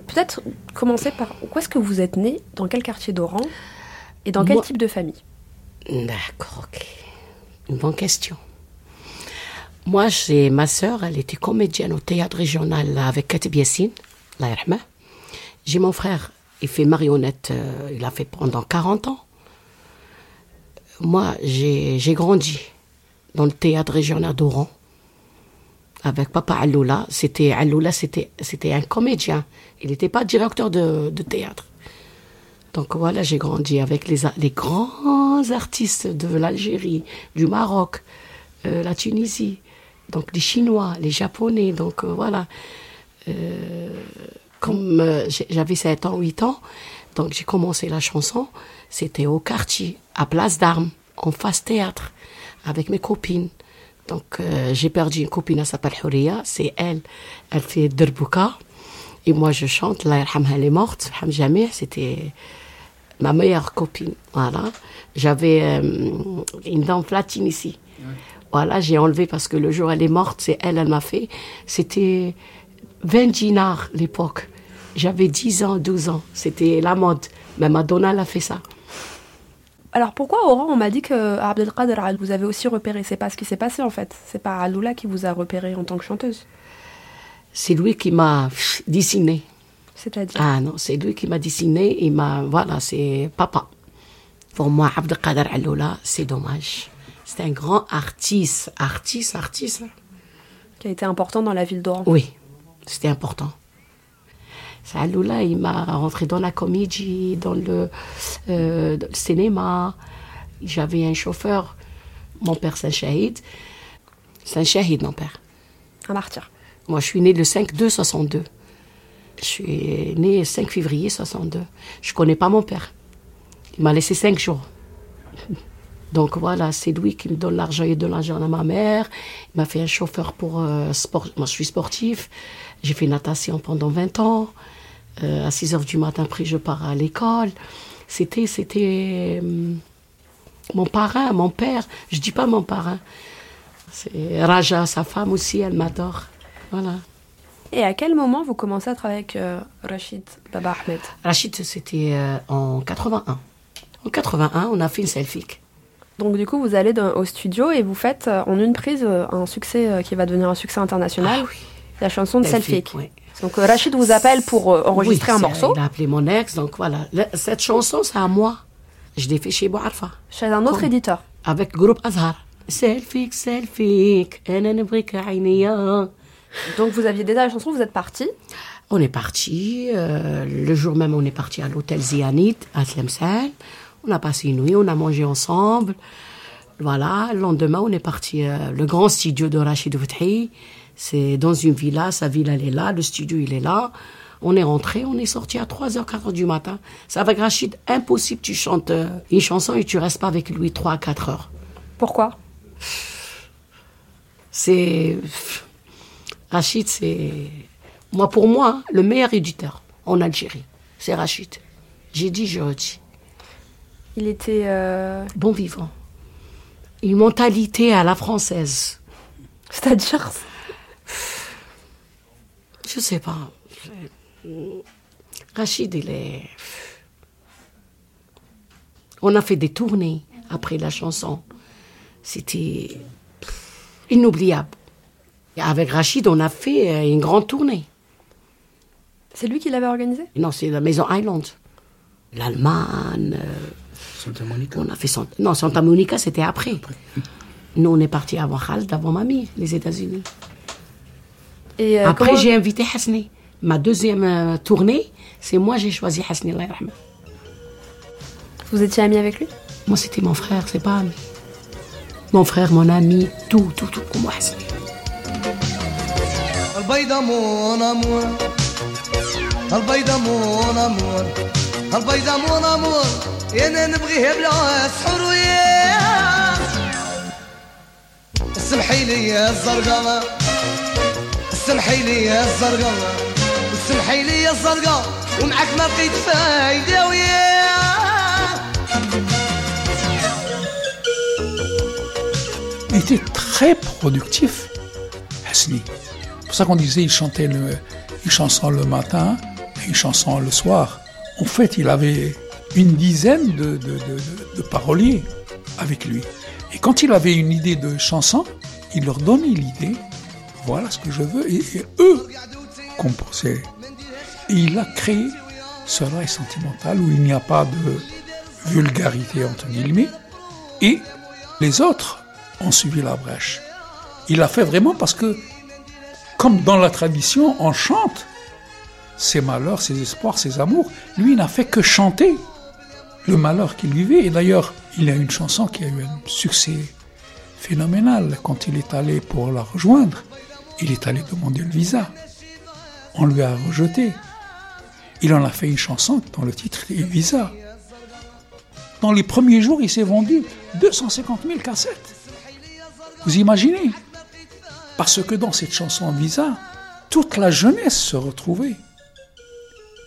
Peut-être commencer par où est-ce que vous êtes né, dans quel quartier d'Oran et dans quel Moi, type de famille? D'accord, ok. Une bonne question. Moi, j'ai ma sœur, elle était comédienne au théâtre régional avec Katib Yassine, Allah yarhamah. J'ai mon frère, il fait marionnette, euh, il a fait pendant quarante ans. Moi, j'ai, j'ai grandi dans le théâtre régional d'Oran. Avec Papa Alloula, c'était Alloula, c'était c'était un comédien. Il n'était pas directeur de, de théâtre. Donc voilà, j'ai grandi avec les les grands artistes de l'Algérie, du Maroc, euh, la Tunisie, donc les Chinois, les Japonais. Donc euh, voilà, euh, comme euh, j'avais sept ans, huit ans, donc j'ai commencé la chanson. C'était au quartier, à Place d'Armes, en face théâtre, avec mes copines. Donc, euh, j'ai perdu une copine, elle s'appelle Houria, c'est elle, elle fait Derbouka, et moi je chante, la yarhamha, elle est morte, c'était ma meilleure copine, voilà. J'avais euh, une dent platine ici, voilà, j'ai enlevé parce que le jour elle est morte, c'est elle, elle m'a fait, c'était vingt dinars l'époque, j'avais dix ans, douze ans, c'était la mode, mais Madonna l'a fait ça. Alors pourquoi, Oran, on m'a dit que Abdelkader, vous avez aussi repéré? C'est pas ce qui s'est passé en fait. C'est pas Alloula qui vous a repéré en tant que chanteuse. C'est lui qui m'a dessiné. C'est-à-dire? Ah non, c'est lui qui m'a dessiné. Il m'a, voilà, c'est papa. Pour moi, Abdelkader Alloula, c'est dommage. C'est un grand artiste, artiste, artiste. Qui a été important dans la ville d'Oran. Oui, c'était important. Alloula, il m'a rentré dans la comédie, dans le, euh, dans le cinéma. J'avais un chauffeur, mon père c'est un shahid. C'est un shahid, mon père. Un martyr. Moi, je suis née le cinq deux soixante-deux. Je suis née le cinq février soixante-deux. Je ne connais pas mon père. Il m'a laissé cinq jours. Donc voilà, c'est lui qui me donne l'argent et donne l'argent à ma mère. Il m'a fait un chauffeur pour euh, sport. Moi, je suis sportif. J'ai fait natation pendant vingt ans. Euh, à six heures du matin, après, je pars à l'école. C'était, c'était euh, mon parrain, mon père. Je ne dis pas mon parrain. C'est Raja, sa femme aussi, elle m'adore. Voilà. Et à quel moment vous commencez à travailler avec euh, Rachid Baba Ahmed? Rachid, c'était euh, en quatre-vingt-un. En quatre-vingt-un, on a fait une selfie. Donc du coup, vous allez dans, au studio et vous faites euh, en une prise euh, un succès euh, qui va devenir un succès international. Ah oui. La chanson de Selfie. Oui. Donc Rachid vous appelle pour enregistrer oui, un morceau. Il a appelé mon ex, donc voilà. Cette chanson, c'est à moi. Je l'ai fait chez Bouarfa. Chez un autre Comme, éditeur. Avec groupe Azhar. Selfie, selfie, donc vous aviez déjà la chanson, vous êtes parti. On est parti. Euh, le jour même, on est parti à l'hôtel Ziyanide à Tlemcen. On a passé une nuit, on a mangé ensemble. Voilà. Le lendemain, on est parti. Euh, le grand studio de Rachid Fouthi, c'est dans une villa. Sa villa, elle est là. Le studio, il est là. On est rentré, on est sorti à trois heures, quatre heures du matin. C'est avec Rachid, impossible. Tu chantes euh, une chanson et tu restes pas avec lui trois à quatre heures. Pourquoi? C'est... Rachid, c'est... Moi, pour moi, le meilleur éditeur en Algérie, c'est Rachid. J'ai dit, je redis. Il était... Euh... Bon vivant. Une mentalité à la française. C'est-à-dire? Je sais pas. Rachid, il est... On a fait des tournées après la chanson. C'était inoubliable. Avec Rachid, on a fait une grande tournée. C'est lui qui l'avait organisée? Non, c'est la Maison Island. L'Allemagne. Santa Monica. On a fait son... Non, Santa Monica, c'était après. après. Nous, on est partis avant Khaled, avant Mamie, les États-Unis. Et euh, après, comment... j'ai invité Hasni. Ma deuxième euh, tournée, c'est moi, j'ai choisi Hasni, Allah yarhamah. Vous étiez ami avec lui? Moi, c'était mon frère, c'est pas ami. Mon frère, mon ami, tout, tout, tout, comme moi, Hasni. البيضة مون أمور البيضة مون أمور البيضة مون أمور أنا نبغيها بلا سحور ويا سمحي لي يا الزرقاء سمحي لي يا الزرقاء سمحي لي يا الزرقاء ومعك ما بقيت فايدة ويا Il était très productif, Hasni. C'est pour ça qu'on disait il chantait le, une chanson le matin et une chanson le soir. En fait, il avait une dizaine de, de, de, de paroliers avec lui. Et quand il avait une idée de chanson, il leur donnait l'idée. Voilà ce que je veux. Et, et eux composaient. Et il a créé ce raï sentimental où il n'y a pas de vulgarité, entre guillemets. Et les autres ont suivi la brèche. Il l'a fait vraiment parce que comme dans la tradition, on chante ses malheurs, ses espoirs, ses amours. Lui n'a fait que chanter le malheur qu'il vivait. Et d'ailleurs, il y a une chanson qui a eu un succès phénoménal. Quand il est allé pour la rejoindre, il est allé demander le visa. On lui a rejeté. Il en a fait une chanson dont le titre est Visa. Dans les premiers jours, il s'est vendu deux cent cinquante mille cassettes. Vous imaginez ? Parce que dans cette chanson Visa, toute la jeunesse se retrouvait.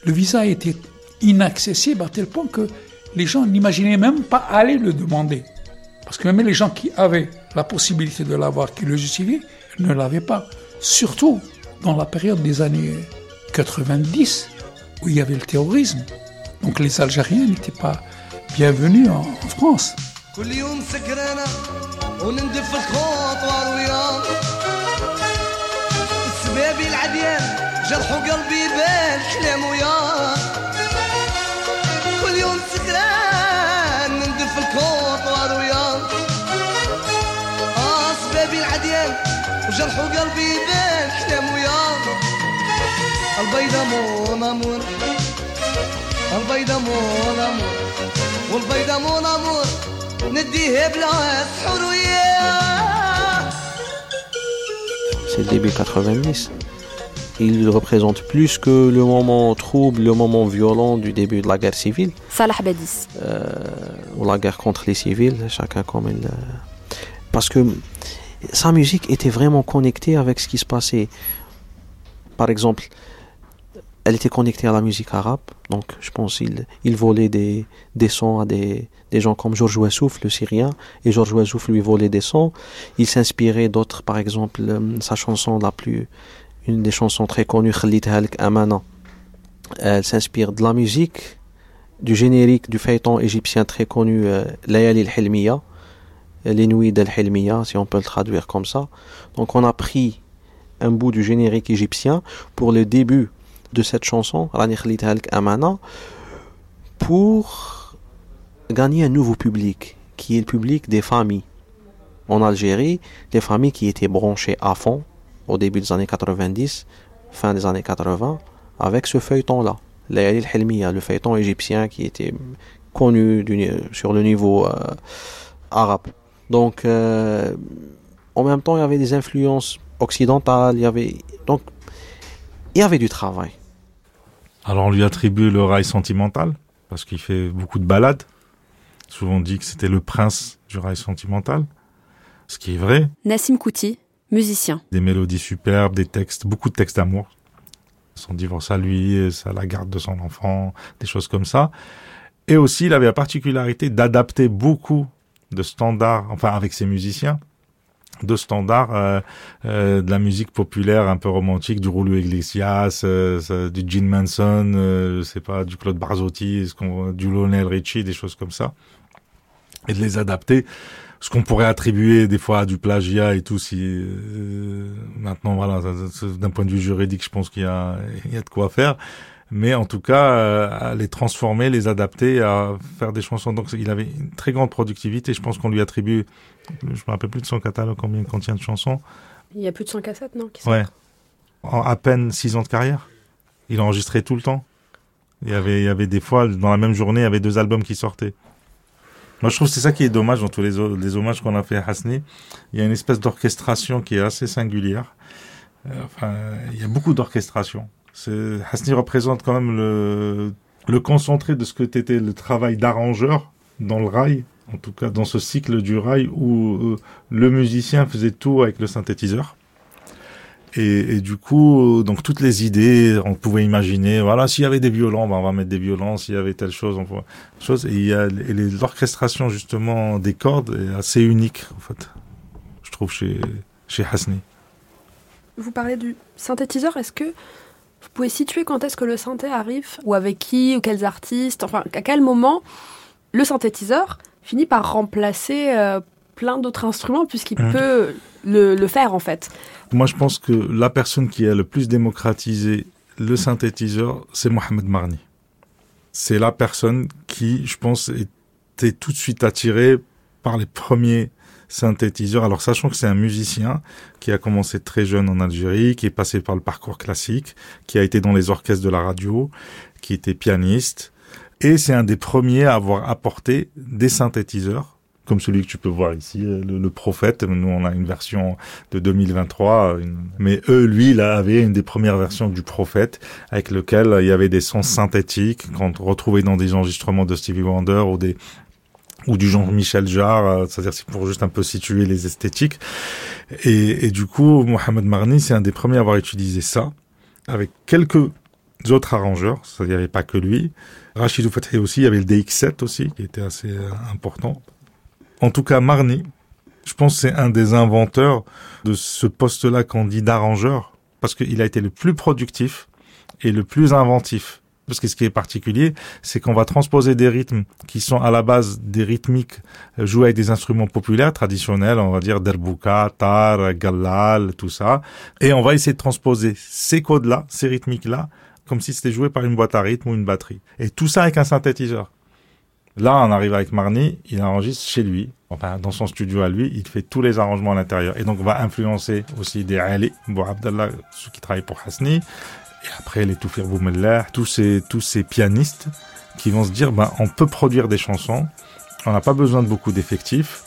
Le visa était inaccessible à tel point que les gens n'imaginaient même pas aller le demander. Parce que même les gens qui avaient la possibilité de l'avoir, qui le justifiaient, ne l'avaient pas. Surtout dans la période des années quatre-vingt-dix, où il y avait le terrorisme. Donc les Algériens n'étaient pas bienvenus en, en France. بابي العديان جرحوا قلبي بالحلم وياه كل يوم سكران ندف الكوطوار وياه آه بابي العديان وجرحوا قلبي بالحلم وياه البيضة مون أمور البيضة مون أمور والبيضة مون أمور نديها بلا سحور وياه. C'est le début quatre-vingt-dix. Il représente plus que le moment trouble, le moment violent du début de la guerre civile. Salah Badis. Euh, ou la guerre contre les civils, chacun comme il... Parce que sa musique était vraiment connectée avec ce qui se passait. Par exemple, elle était connectée à la musique arabe. Donc je pense qu'il il volait des, des sons à des, des gens comme George Wassouf, le Syrien. Et George Wassouf lui volait des sons. Il s'inspirait d'autres, par exemple, sa chanson la plus... Une des chansons très connues, Khalidha Al-Amana. Elle s'inspire de la musique, du générique du feuilleton égyptien très connu, euh, Layali Al-Hilmiya, les nuits d'Al-Hilmiya, si on peut le traduire comme ça. Donc on a pris un bout du générique égyptien pour le début de cette chanson, Rani Khalita Alk Amana, pour gagner un nouveau public, qui est le public des familles. En Algérie, des familles qui étaient branchées à fond au début des années quatre-vingt-dix, fin des années quatre-vingts, avec ce feuilleton-là, Layali al-Hilmiya, le feuilleton égyptien qui était connu du, sur le niveau euh, arabe. Donc, euh, en même temps, il y avait des influences occidentales, il y avait, donc, il y avait du travail. Alors, on lui attribue le raï sentimental, parce qu'il fait beaucoup de balades. Souvent dit que c'était le prince du raï sentimental, ce qui est vrai. Nassim Kouti, musicien. Des mélodies superbes, des textes, beaucoup de textes d'amour. Son divorce à lui, ça la garde de son enfant, des choses comme ça. Et aussi, il avait la particularité d'adapter beaucoup de standards, enfin avec ses musiciens, de standards euh, euh, de la musique populaire un peu romantique, du Julio Iglesias, euh, du Gene Manson, euh, je sais pas, du Claude Barzotti, du Lionel Richie, des choses comme ça, et de les adapter. Ce qu'on pourrait attribuer des fois à du plagiat et tout, si euh, maintenant voilà, d'un point de vue juridique, je pense qu'il y a, il y a de quoi faire. Mais en tout cas, euh, à les transformer, les adapter, à faire des chansons. Donc, il avait une très grande productivité. Je pense qu'on lui attribue, je me rappelle plus de son catalogue, combien il contient de chansons. Il y a plus de cent cassettes, non qui ouais. En à peine six ans de carrière, il enregistrait tout le temps. Il y avait, il y avait des fois, dans la même journée, il y avait deux albums qui sortaient. Moi, je trouve que c'est ça qui est dommage dans tous les, les hommages qu'on a fait à Hasni. Il y a une espèce d'orchestration qui est assez singulière. Enfin, il y a beaucoup d'orchestration. C'est, Hasni représente quand même le, le concentré de ce que était le travail d'arrangeur dans le raï, en tout cas dans ce cycle du raï où euh, le musicien faisait tout avec le synthétiseur. Et, et du coup, donc toutes les idées, on pouvait imaginer, voilà, s'il y avait des violons, ben on va mettre des violons, s'il y avait telle chose, on pourrait... chose. Et il y a et les, l'orchestration justement des cordes est assez unique, en fait, je trouve, chez, chez Hasni. Vous parlez du synthétiseur, est-ce que vous pouvez situer quand est-ce que le synthé arrive, ou avec qui, ou quels artistes, enfin, à quel moment le synthétiseur finit par remplacer euh, plein d'autres instruments, puisqu'il mmh. peut... Le, le faire en fait. Moi je pense que la personne qui a le plus démocratisé le synthétiseur, c'est Mohamed Marni. C'est la personne qui, je pense, était tout de suite attirée par les premiers synthétiseurs. Alors sachant que c'est un musicien qui a commencé très jeune en Algérie, qui est passé par le parcours classique, qui a été dans les orchestres de la radio, qui était pianiste, et c'est un des premiers à avoir apporté des synthétiseurs. Comme celui que tu peux voir ici, le, le Prophète. Nous, on a une version de deux mille vingt-trois. Une... Mais eux, lui, là, avait une des premières versions du Prophète, avec lequel il y avait des sons synthétiques qu'on retrouvait dans des enregistrements de Stevie Wonder ou des ou du genre Michel Jarre. C'est-à-dire, c'est pour juste un peu situer les esthétiques. Et, et du coup, Mohamed Marni, c'est un des premiers à avoir utilisé ça, avec quelques autres arrangeurs. C'est-à-dire, il n'y avait pas que lui. Rachidou Fathi aussi. Il y avait le D X sept aussi, qui était assez important. En tout cas, Marni, je pense que c'est un des inventeurs de ce poste-là qu'on dit d'arrangeur, parce qu'il a été le plus productif et le plus inventif. Parce que ce qui est particulier, c'est qu'on va transposer des rythmes qui sont à la base des rythmiques jouées avec des instruments populaires, traditionnels, on va dire derbouka, tar, gallal, tout ça. Et on va essayer de transposer ces codes-là, ces rythmiques-là, comme si c'était joué par une boîte à rythme ou une batterie. Et tout ça avec un synthétiseur. Là, on arrive avec Marni, il enregistre chez lui, enfin dans son studio à lui, il fait tous les arrangements à l'intérieur. Et donc, on va influencer aussi des Ali, Bou Abdallah, ceux qui travaillent pour Hasni, et après les Toufir Boumellah, tous ces tous ces pianistes qui vont se dire, ben, on peut produire des chansons, on n'a pas besoin de beaucoup d'effectifs,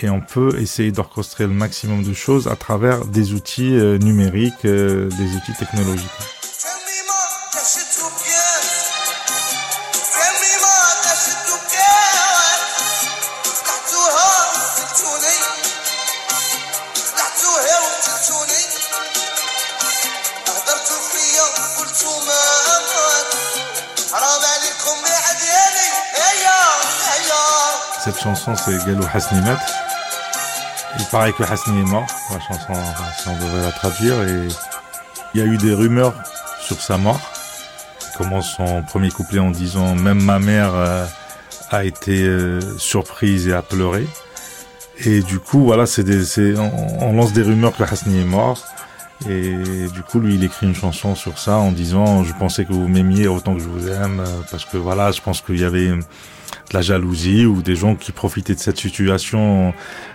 et on peut essayer d'orchestrer le maximum de choses à travers des outils euh, numériques, euh, des outils technologiques. Cette chanson, c'est Galou Hasni Mat. Il paraît que Hasni est mort, la chanson, enfin, si on devrait la traduire. Et il y a eu des rumeurs sur sa mort. Il commence son premier couplet en disant « Même ma mère euh, a été euh, surprise et a pleuré ». Et du coup, voilà, c'est des, c'est, on, on lance des rumeurs que Hasni est mort. Et du coup, lui, il écrit une chanson sur ça en disant « Je pensais que vous m'aimiez autant que je vous aime » parce que voilà, je pense qu'il y avait de la jalousie ou des gens qui profitaient de cette situation, de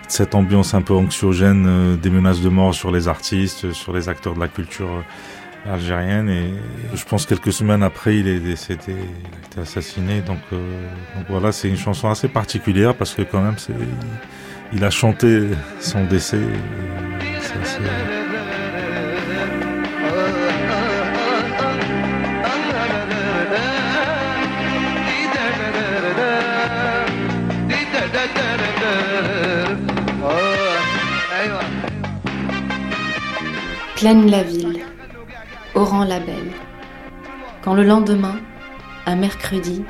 cette ambiance un peu anxiogène, des menaces de mort sur les artistes, sur les acteurs de la culture algérienne. Et je pense quelques semaines après, il est décédé, il a été assassiné. Donc, euh, donc voilà, c'est une chanson assez particulière parce que quand même, c'est, il a chanté son décès. Et c'est assez... Plaine la ville, Oran la belle. Quand le lendemain, un mercredi,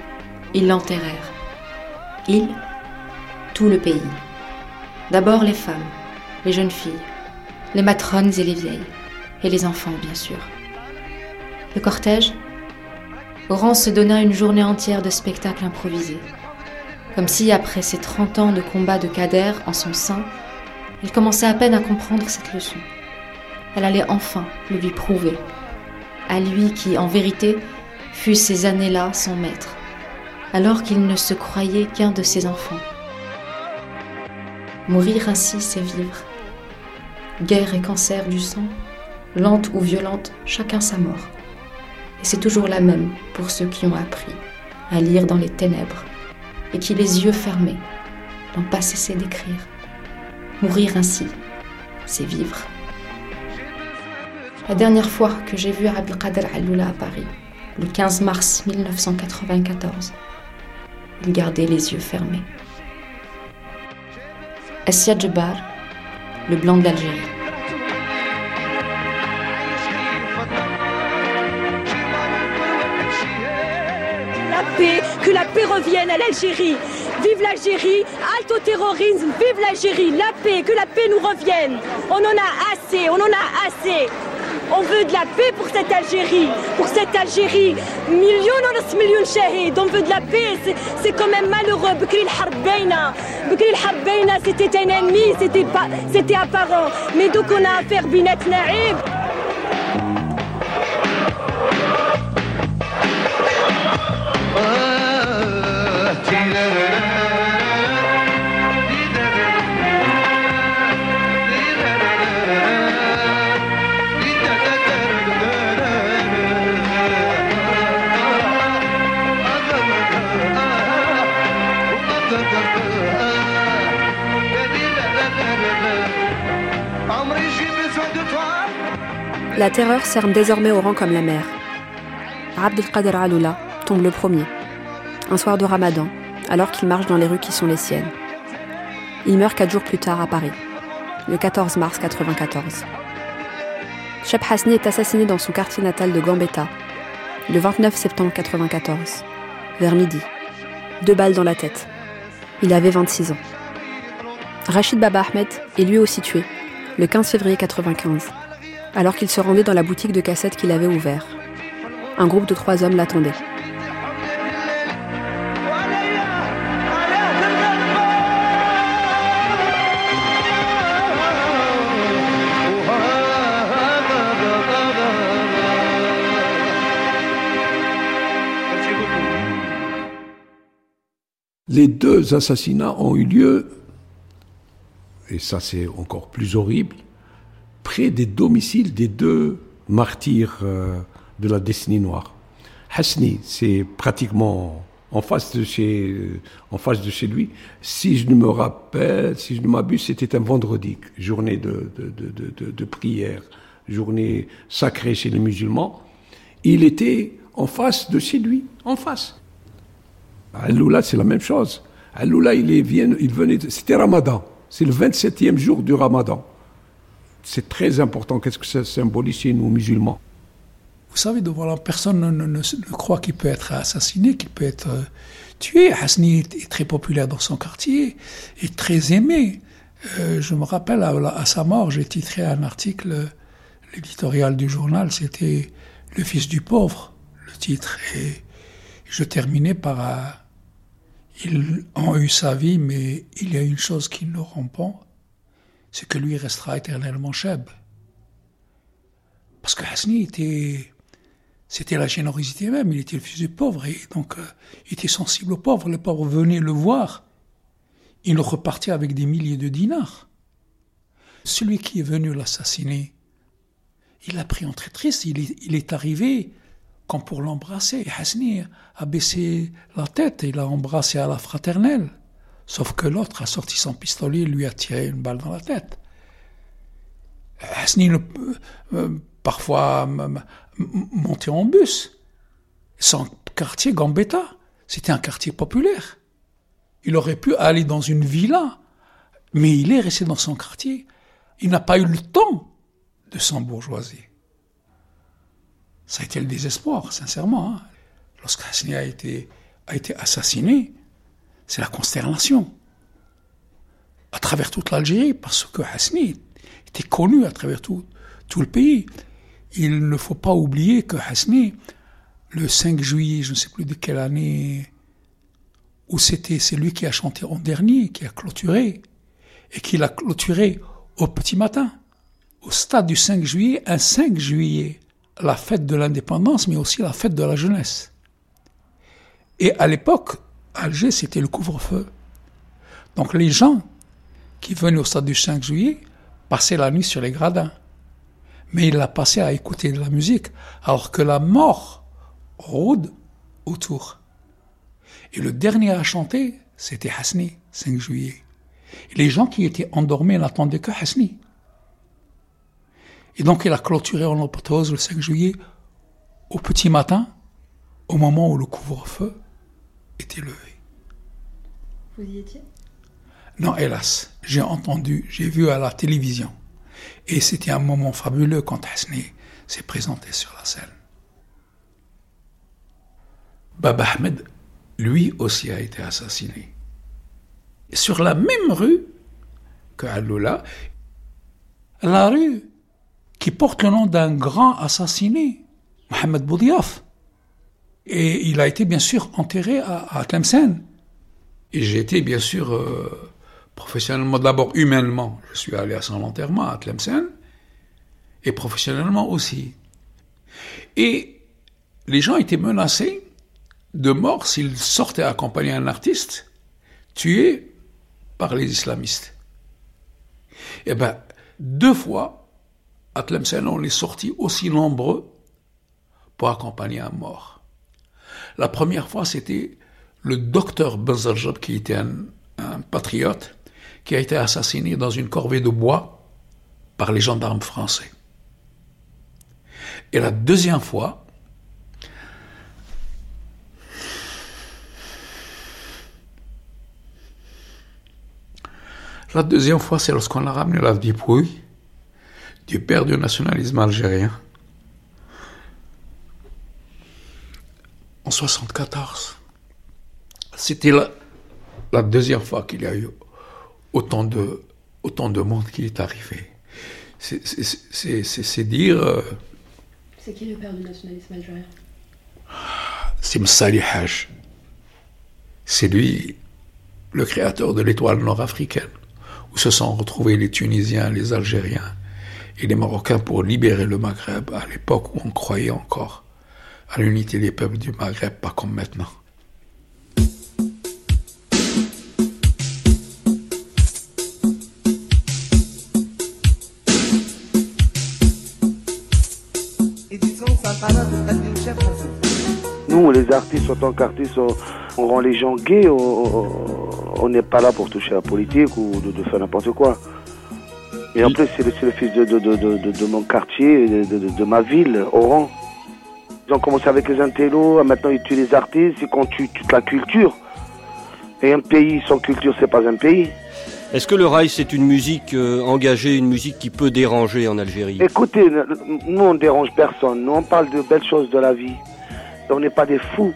ils l'enterrèrent. Ils, tout le pays. D'abord les femmes, les jeunes filles, les matrones et les vieilles, et les enfants bien sûr. Le cortège, Oran se donna une journée entière de spectacles improvisés. Comme si, après ses trente ans de combat de Kader en son sein, il commençait à peine à comprendre cette leçon. Elle allait enfin le lui prouver, à lui qui, en vérité, fut ces années-là son maître, alors qu'il ne se croyait qu'un de ses enfants. Mourir ainsi, c'est vivre. Guerre et cancer du sang, lente ou violente, chacun sa mort. Et c'est toujours la même pour ceux qui ont appris à lire dans les ténèbres et qui, les yeux fermés, n'ont pas cessé d'écrire. Mourir ainsi, c'est vivre. La dernière fois que j'ai vu Abdelkader Alloula à Paris, le quinze mars mille neuf cent quatre-vingt-quatorze, il gardait les yeux fermés. Assia Djebar, le blanc de l'Algérie. La paix, que la paix revienne à l'Algérie. Vive l'Algérie, halte au terrorisme, vive l'Algérie, la paix, que la paix nous revienne. On en a assez, on en a assez. On veut de la paix pour cette Algérie, pour cette Algérie. Millions et millions de shahid, on veut de la paix, c'est, c'est quand même malheureux. Bekri al-Harbeina, Bekri al-Harbeina, c'était un ennemi, c'était, pas, c'était apparent. Mais donc on a affaire Binet Naïb. La terreur cerne désormais Oran comme la mer. Abdelkader Alloula tombe le premier, un soir de Ramadan, alors qu'il marche dans les rues qui sont les siennes. Il meurt quatre jours plus tard à Paris, le quatorze mars mille neuf cent quatre-vingt-quatorze. Cheb Hasni est assassiné dans son quartier natal de Gambetta, le vingt-neuf septembre mille neuf cent quatre-vingt-quatorze, vers midi. Deux balles dans la tête. Il avait vingt-six ans. Rachid Baba Ahmed est lui aussi tué, le quinze février mille neuf cent quatre-vingt-quinze. Alors qu'il se rendait dans la boutique de cassettes qu'il avait ouverte. Un groupe de trois hommes l'attendait. Les deux assassinats ont eu lieu, et ça c'est encore plus horrible, près des domiciles des deux martyrs euh, de la décennie noire. Hasni, c'est pratiquement en face de chez, euh, en face de chez lui. Si je ne me rappelle, si je ne m'abuse, c'était un vendredi, journée de, de, de, de, de, de prière, journée sacrée chez les musulmans. Il était en face de chez lui, en face. Alloula, c'est la même chose. Alloula, il, est, il venait, c'était Ramadan, c'est le vingt-septième jour du Ramadan. C'est très important. Qu'est-ce que ça symbolise chez nous, musulmans? Vous savez, de voilà, personne ne, ne, ne, ne croit qu'il peut être assassiné, qu'il peut être euh, tué. Hasni est, est très populaire dans son quartier, est très aimé. Euh, je me rappelle, à, à sa mort, j'ai titré un article, l'éditorial du journal, c'était « Le fils du pauvre », le titre. Et je terminais par euh, « Ils ont eu sa vie, mais il y a une chose qu'ils n'auront pas ». C'est que lui restera éternellement Cheb. que Hasni était, c'était la générosité même, il était le fils du pauvre, et donc euh, il était sensible aux pauvres. Les pauvres venaient le voir, il repartait avec des milliers de dinars. Celui qui est venu l'assassiner, il l'a pris en traîtrise, il est, il est arrivé comme pour l'embrasser. Hasni a baissé la tête et l'a embrassé à la fraternelle. Sauf que l'autre a sorti son pistolet et lui a tiré une balle dans la tête. Hasni, le, euh, parfois, m- m- montait en bus. Son quartier, Gambetta, c'était un quartier populaire. Il aurait pu aller dans une villa, mais il est resté dans son quartier. Il n'a pas eu le temps de s'embourgeoiser. Ça a été le désespoir, sincèrement. Hein. Lorsque Hasni a été, a été assassiné, c'est la consternation à travers toute l'Algérie, parce que Hasni était connu à travers tout, tout le pays. Il ne faut pas oublier que Hasni, le cinq juillet, je ne sais plus de quelle année, où c'était, c'est lui qui a chanté en dernier, qui a clôturé, et qui l'a clôturé au petit matin, au stade du cinq juillet, un cinq juillet, la fête de l'indépendance, mais aussi la fête de la jeunesse. Et à l'époque, Alger, c'était le couvre-feu. Donc les gens qui venaient au stade du cinq juillet passaient la nuit sur les gradins. Mais ils la passaient à écouter de la musique, alors que la mort rôde autour. Et le dernier à chanter, c'était Hasni, cinq juillet. Et les gens qui étaient endormis n'attendaient que Hasni. Et donc il a clôturé en apothéose le cinq juillet au petit matin, au moment où le couvre-feu était levé. Vous y étiez ? Non, hélas. J'ai entendu, j'ai vu à la télévision. Et c'était un moment fabuleux quand Hasni s'est présenté sur la scène. Baba Ahmed, lui aussi, a été assassiné. Sur la même rue que Alloula, la rue qui porte le nom d'un grand assassiné, Mohamed Boudiaf. Et il a été, bien sûr, enterré à, à Tlemcen. Et j'ai été, bien sûr, euh, professionnellement, d'abord humainement, je suis allé à son enterrement à Tlemcen, et professionnellement aussi. Et les gens étaient menacés de mort s'ils sortaient accompagner un artiste tué par les islamistes. Eh bien, deux fois, à Tlemcen, on est sortis aussi nombreux pour accompagner un mort. La première fois, c'était le docteur Benzarjab, qui était un, un patriote, qui a été assassiné dans une corvée de bois par les gendarmes français. Et la deuxième fois, la deuxième fois, c'est lorsqu'on a ramené la dépouille du père du nationalisme algérien. En soixante-quatorze, c'était la, la deuxième fois qu'il y a eu autant de, autant de monde qui est arrivé. C'est, c'est, c'est, c'est, c'est dire... Euh, c'est qui le père du nationalisme algérien ? C'est Msali Haj. C'est lui, le créateur de l'étoile nord-africaine, où se sont retrouvés les Tunisiens, les Algériens et les Marocains pour libérer le Maghreb à l'époque où on croyait encore à l'unité des peuples du Maghreb, pas comme maintenant. Nous, les artistes, en tant qu'artistes, on, on rend les gens gays, on n'est pas là pour toucher à la politique ou de, de faire n'importe quoi. Et en plus, c'est le, c'est le fils de, de, de, de, de mon quartier, de, de, de, de ma ville, Oran. Ils ont commencé avec les intellos, maintenant ils tuent les artistes, ils tuent toute la culture. Et un pays sans culture, c'est pas un pays. Est-ce que le raï, c'est une musique euh, engagée, une musique qui peut déranger en Algérie ? Écoutez, nous on ne dérange personne, nous on parle de belles choses de la vie. On n'est pas des fous.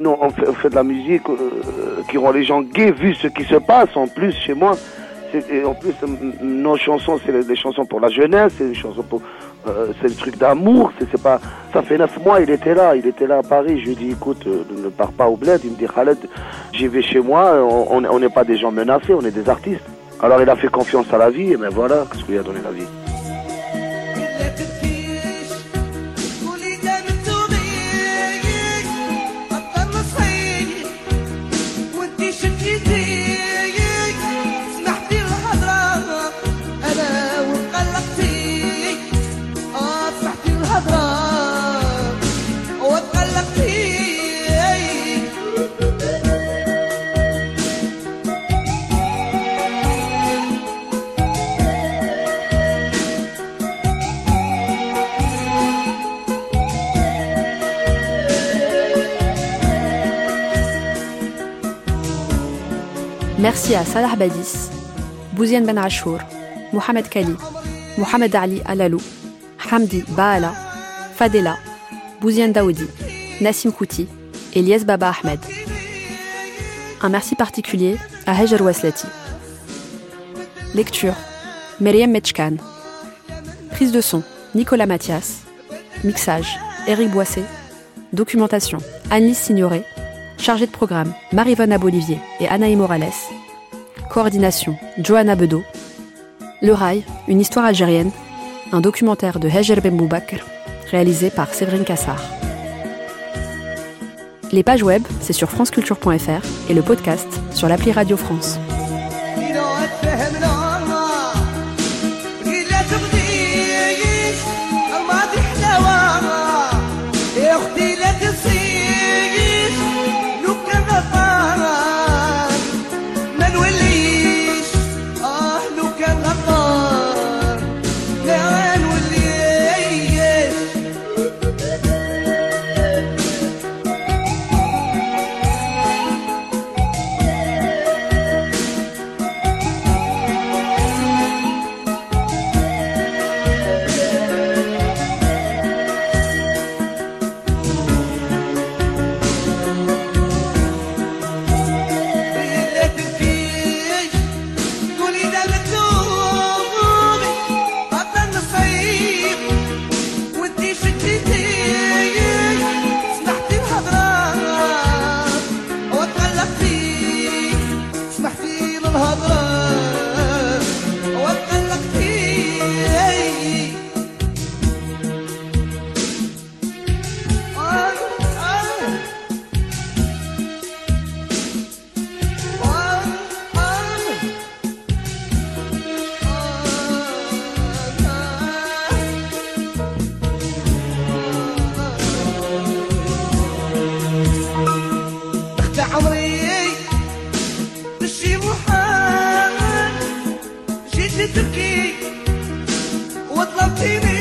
Nous on fait, on fait de la musique euh, qui rend les gens gays, vu ce qui se passe en plus chez moi. C'est, en plus, nos chansons, c'est des chansons pour la jeunesse, c'est des chansons pour... Euh, c'est le truc d'amour, c'est, c'est pas... Ça fait neuf mois, il était là, il était là à Paris. Je lui dis, écoute, euh, ne pars pas au bled. Il me dit, Khaled, j'y vais chez moi. On n'est pas des gens menacés, on est des artistes. Alors il a fait confiance à la vie, et ben voilà, qu'est-ce qu'il a donné la vie. Merci à Salah Badis, Bouziane Benrachour, Mohamed Kali, Mohamed Ali Alalou, Hamdi Barala, Fadela, Bouziane Daoudi, Nassim Kouti et Ilyas Baba Ahmed. Un merci particulier à Hajer Waslati. Lecture, Meriem Metchkan. Prise de son, Nicolas Mathias. Mixage, Éric Boissé. Documentation, Anne-Lise Signoret. Chargée de programme, Marie-Vonne Bolivier et Anaï Morales. Coordination, Johanna Bedeau. Le raï, une histoire algérienne. Un documentaire de Hajer Ben Moubaker, réalisé par Séverine Kassar. Les pages web, c'est sur franceculture point f r et le podcast sur l'appli Radio France. T V